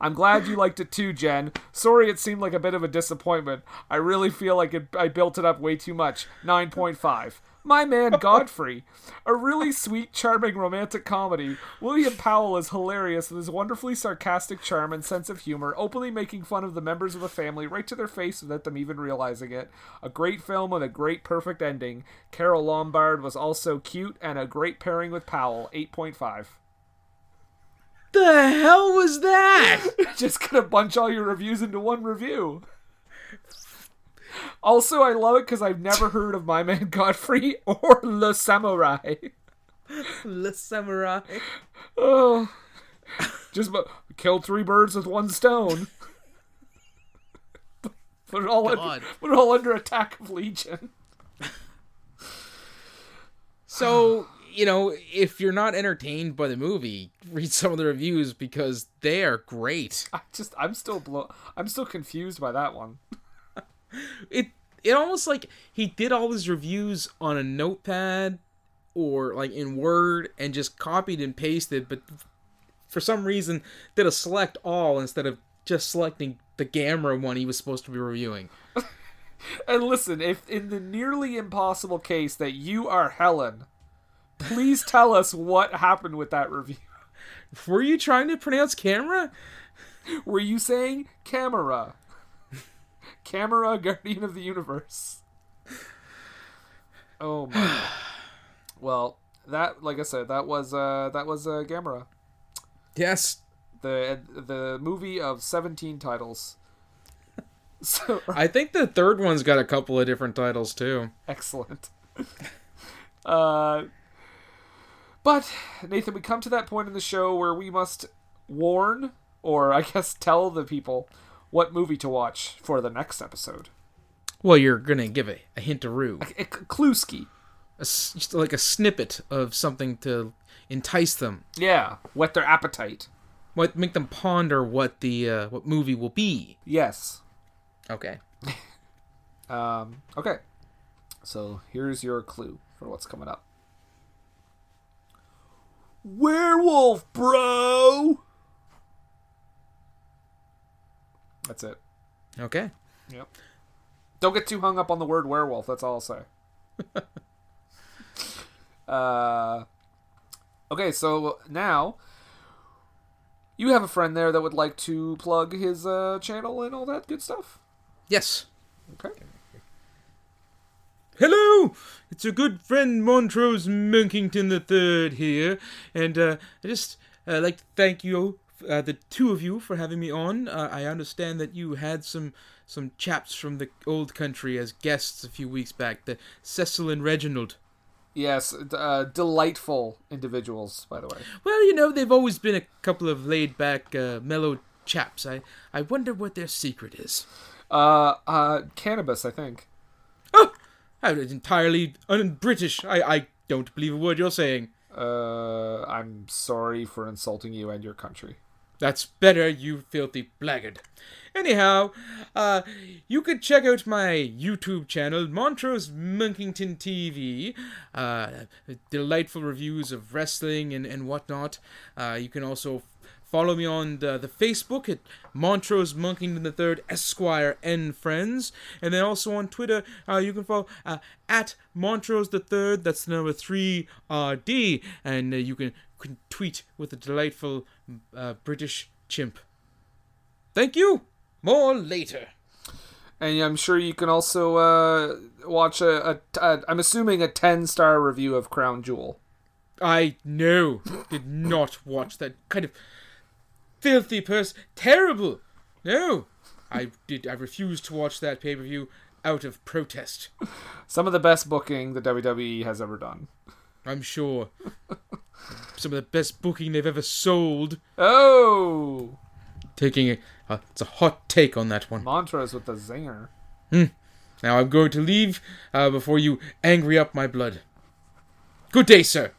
I'm glad you liked it too, Jen. Sorry it seemed like a bit of a disappointment. I really feel like it, I built it up way too much. nine point five. My man Godfrey. A really sweet, charming romantic comedy. William Powell is hilarious with his wonderfully sarcastic charm and sense of humor, openly making fun of the members of the family right to their face without them even realizing it. A great film with a great perfect ending. Carol Lombard was also cute and a great pairing with Powell. eight point five. The hell was that? Just gonna bunch all your reviews into one review. Also, I love it because I've never heard of My Man Godfrey or Le Samurai. Le Samurai. Oh, just kill three birds with one stone. Put it all under, put it all under Attack of Legion. So, you know, if you're not entertained by the movie, read some of the reviews because they are great. I just, I'm still blow, I'm still confused by that one. It it almost like he did all his reviews on a notepad or like in Word and just copied and pasted, but for some reason did a select all instead of just selecting the Gamera one he was supposed to be reviewing. And listen, if in the nearly impossible case that you are Helen, please tell us what happened with that review. Were you trying to pronounce camera? Were you saying Camera? Gamera, Guardian of the Universe. Oh my. Well, that, like I said, that was uh, that was uh, Gamera. Yes. The the movie of seventeen titles. So I think the third one's got a couple of different titles too. Excellent. uh, but Nathan, we come to that point in the show where we must warn, or I guess tell the people, what movie to watch for the next episode. Well, you're going to give a, a hint-a-roo. A, a klewski. A, just like a snippet of something to entice them. Yeah, whet their appetite. What make them ponder what the uh, what movie will be. Yes. Okay. um. Okay. So here's your clue for what's coming up. Werewolf, bro! That's it. Okay. Yep. Don't get too hung up on the word werewolf. That's all I'll say. uh, okay, so now you have a friend there that would like to plug his uh, channel and all that good stuff? Yes. Okay. Hello! It's your good friend Montrose Munkington the Third here, and uh, I just uh, like to thank you, uh, the two of you, for having me on. Uh, I understand that you had some some chaps from the old country as guests a few weeks back, the Cecil and Reginald. Yes, uh, delightful individuals, by the way. Well, you know, they've always been a couple of laid-back, uh, mellow chaps. I, I wonder what their secret is. Uh, uh, cannabis, I think. Oh! I'm entirely un-British. I, I don't believe a word you're saying. Uh, I'm sorry for insulting you and your country. That's better, you filthy blackguard. Anyhow, uh, you could check out my YouTube channel, Montrose Munkington T V. Uh, delightful reviews of wrestling and, and whatnot. Uh, you can also follow me on the, the Facebook at Montrose Munkington the Third Esquire and Friends, and then also on Twitter. Uh, you can follow uh, at Montrose the Third. That's the number three R D, and uh, you can, can tweet with a delightful uh, British chimp. Thank you. More later. And I'm sure you can also uh, watch a, a, a. I'm assuming a ten-star review of Crown Jewel. I no did not watch that kind of. Filthy person. Terrible. No. I did. I refused to watch that pay-per-view out of protest. Some of the best booking the W W E has ever done. I'm sure. Some of the best booking they've ever sold. Oh. Taking a... Uh, it's a hot take on that one. Montrose with the zinger. Hmm. Now I'm going to leave uh, before you angry up my blood. Good day, sir.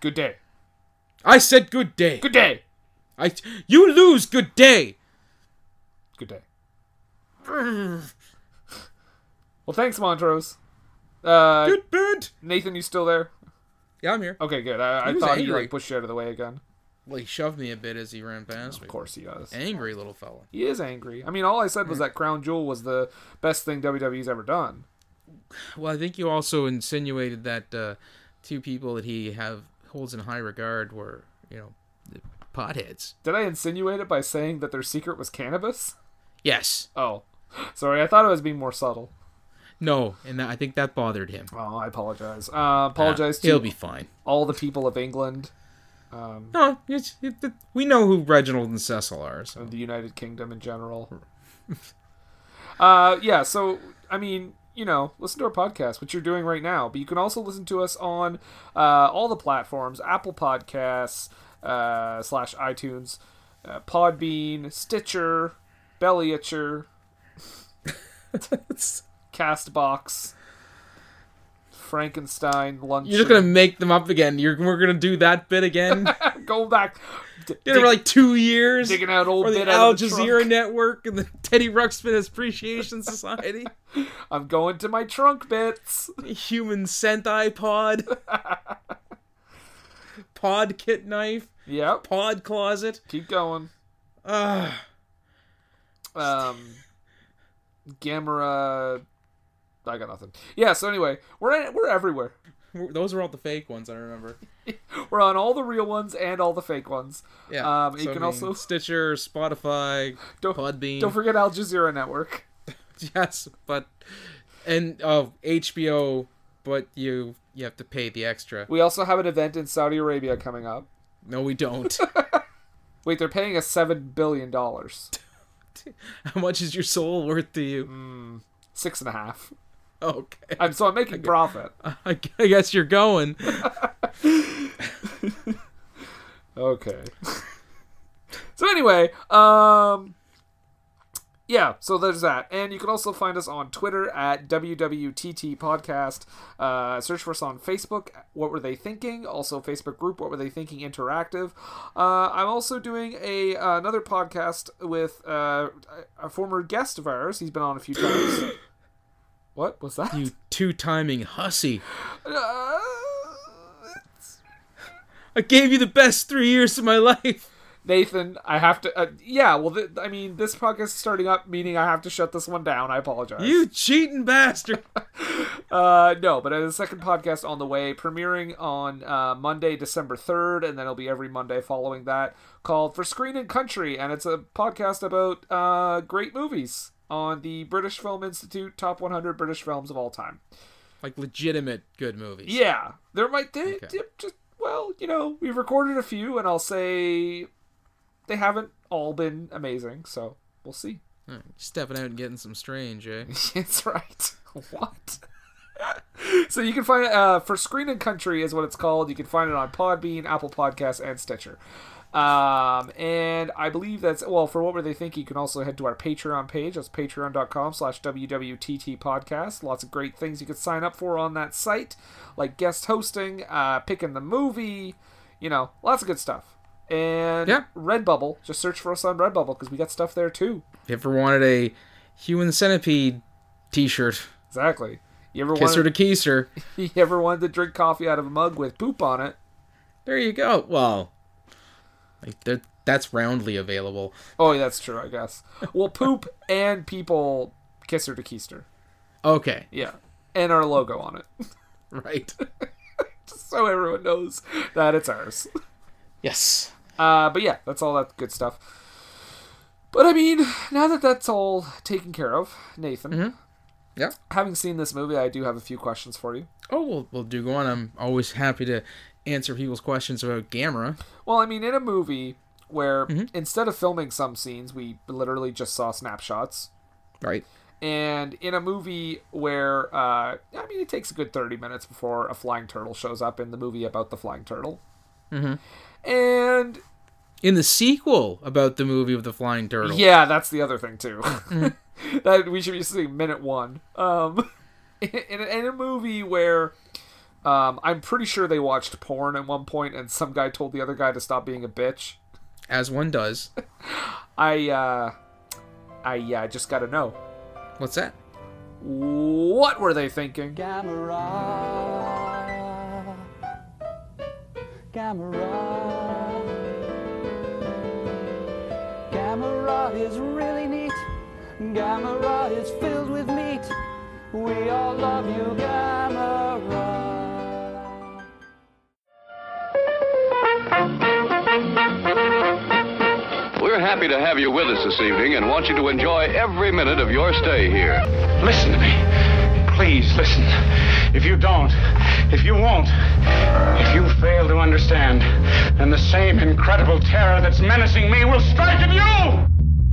Good day. I said good day. Good day. I, you lose. Good day. Good day. Well, thanks, Montrose. Uh, good bird. Nathan, you still there? Yeah, I'm here. Okay, good. I, I thought you like pushed you out of the way again. Well, he shoved me a bit as he ran past me. Of course he does. Angry little fella. He is angry. I mean, all I said was that Crown Jewel was the best thing W W E's ever done. Well, I think you also insinuated that uh, two people that he have holds in high regard were, you know... potheads. Did I insinuate it by saying that their secret was cannabis? Yes. Oh. Sorry, I thought it was being more subtle. No, and I think that bothered him. Oh, I apologize. Uh, apologize uh, to... He'll be fine. All the people of England. Um, no, it's, it, it, we know who Reginald and Cecil are. So. And the United Kingdom in general. uh, yeah, so, I mean... you know, listen to our podcast, which you're doing right now. But you can also listen to us on uh, all the platforms, Apple Podcasts, uh, slash iTunes, uh, Podbean, Stitcher, Bellyitcher, Castbox, Frankenstein, Lunch. You're just going to make them up again. You're, we're going to do that bit again? Go back. D- Did dig, it for like two years? Digging out old bit out of the Al Jazeera Network and the Teddy Ruxpin Appreciation Society. I'm going to my trunk bits. Human Sentai Pod. Pod Kit Knife. Yep. Pod Closet. Keep going. Uh, um, Gamera... I got nothing. Yeah, so anyway, we're in, we're everywhere. Those are all the fake ones, I remember. We're on all the real ones and all the fake ones. Yeah. Um, so you can I mean, also Stitcher, Spotify, don't, Podbean. Don't forget Al Jazeera Network. Yes, but and oh, H B O, but you you have to pay the extra. We also have an event in Saudi Arabia coming up. No, we don't. Wait, they're paying us seven billion dollars. How much is your soul worth to you? Mm, six and a half. Okay. I'm, so I'm making I guess, profit. I guess you're going. Okay. So anyway, um, yeah, so there's that. And you can also find us on Twitter at W W T T Podcast. Uh, search for us on Facebook, What Were They Thinking? Also Facebook group, What Were They Thinking Interactive. Uh, I'm also doing a uh, another podcast with uh, a former guest of ours. He's been on a few times. What was that? You two-timing hussy. Uh, I gave you the best three years of my life. Nathan, I have to... Uh, yeah, well, th- I mean, this podcast is starting up, meaning I have to shut this one down. I apologize. You cheating bastard! uh, no, but I have a second podcast on the way, premiering on uh, Monday, December third, and then it'll be every Monday following that, called For Screen and Country, and it's a podcast about uh, great movies on the British Film Institute Top one hundred British Films of All Time. Like legitimate good movies. Yeah. There might... They, okay. they, just, well, you know, we've recorded a few, and I'll say... They haven't all been amazing, so we'll see. Right, stepping out and getting some strange, eh? That's right. What? So you can find it uh, For Screen and Country is what it's called. You can find it on Podbean, Apple Podcasts, and Stitcher. Um, and I believe that's... Well, for What Were They Thinking, you can also head to our Patreon page. That's patreon.com slash WWTT podcast. Lots of great things you can sign up for on that site, like guest hosting, uh, picking the movie, you know, lots of good stuff. And yeah. Redbubble, just search for us on Redbubble because we got stuff there too. You ever wanted a human centipede t-shirt? Exactly. You ever Kiss wanted, her to kiss her. You ever wanted to drink coffee out of a mug with poop on it? There you go. Well, like that's roundly available. Oh, that's true, I guess. Well, poop and people kiss her to kiss her. Okay. Yeah. And our logo on it. Right. Just so everyone knows that it's ours. Yes. Uh, but yeah, that's all that good stuff. But I mean, now that that's all taken care of, Nathan. Mm-hmm. Yeah. Having seen this movie, I do have a few questions for you. Oh, well, well, do go on. I'm always happy to answer people's questions about Gamera. Well, I mean, in a movie where mm-hmm. instead of filming some scenes, we literally just saw snapshots. Right. And in a movie where, uh, I mean, it takes a good thirty minutes before a flying turtle shows up in the movie about the flying turtle. Mm-hmm. And in the sequel about the movie of the flying turtle, yeah, that's the other thing too. Mm-hmm. That we should be seeing minute one. Um, in, in a movie where, um, I'm pretty sure they watched porn at one point, and some guy told the other guy to stop being a bitch, as one does. I, uh, I, uh, just gotta know. What's that? What were they thinking? Gamera. Gamera. Gamera is really neat. Gamera is filled with meat. We all love you, Gamera. We're happy to have you with us this evening and want you to enjoy every minute of your stay here. Listen to me. Please listen. If you don't, if you won't, if you fail to understand, then the same incredible terror that's menacing me will strike at you!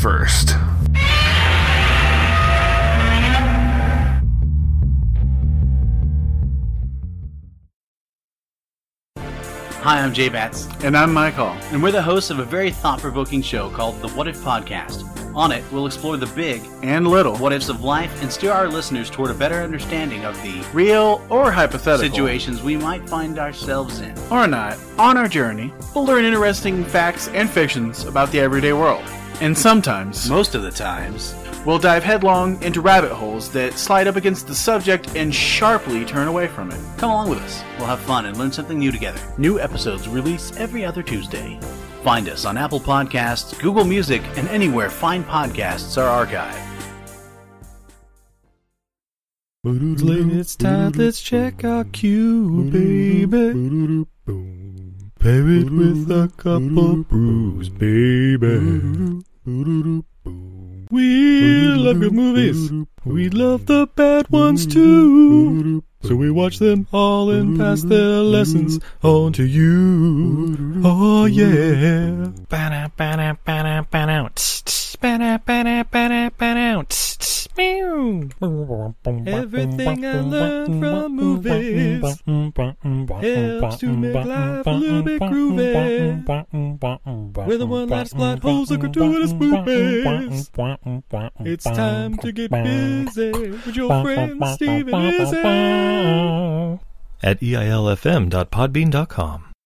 first. Hi, I'm Jay Batts. And I'm Mike Hall. And we're the hosts of a very thought-provoking show called The What If Podcast. On it, we'll explore the big and little what ifs of life and steer our listeners toward a better understanding of the real or hypothetical situations we might find ourselves in. Or not. On our journey, we'll learn interesting facts and fictions about the everyday world. And sometimes, most of the times, we'll dive headlong into rabbit holes that slide up against the subject and sharply turn away from it. Come along with us. We'll have fun and learn something new together. New episodes release every other Tuesday. Find us on Apple Podcasts, Google Music, and anywhere fine podcasts are archived. It's time, let's check our cue, baby. Pair it with a couple brews, baby. We love good movies. We love the bad ones too. So we watch them all and pass their lessons on to you. Oh yeah. Ba-da, ba-da, ba-da, ba-da. Ba-da, ba-da, ba-da, ba-da. Everything I learned from movies helps to make life a little bit groovy. With a one-liner, plot holes, and gratuitous movies, it's time to get busy with your friend Steven Izzy at E I L F M dot podbean dot com.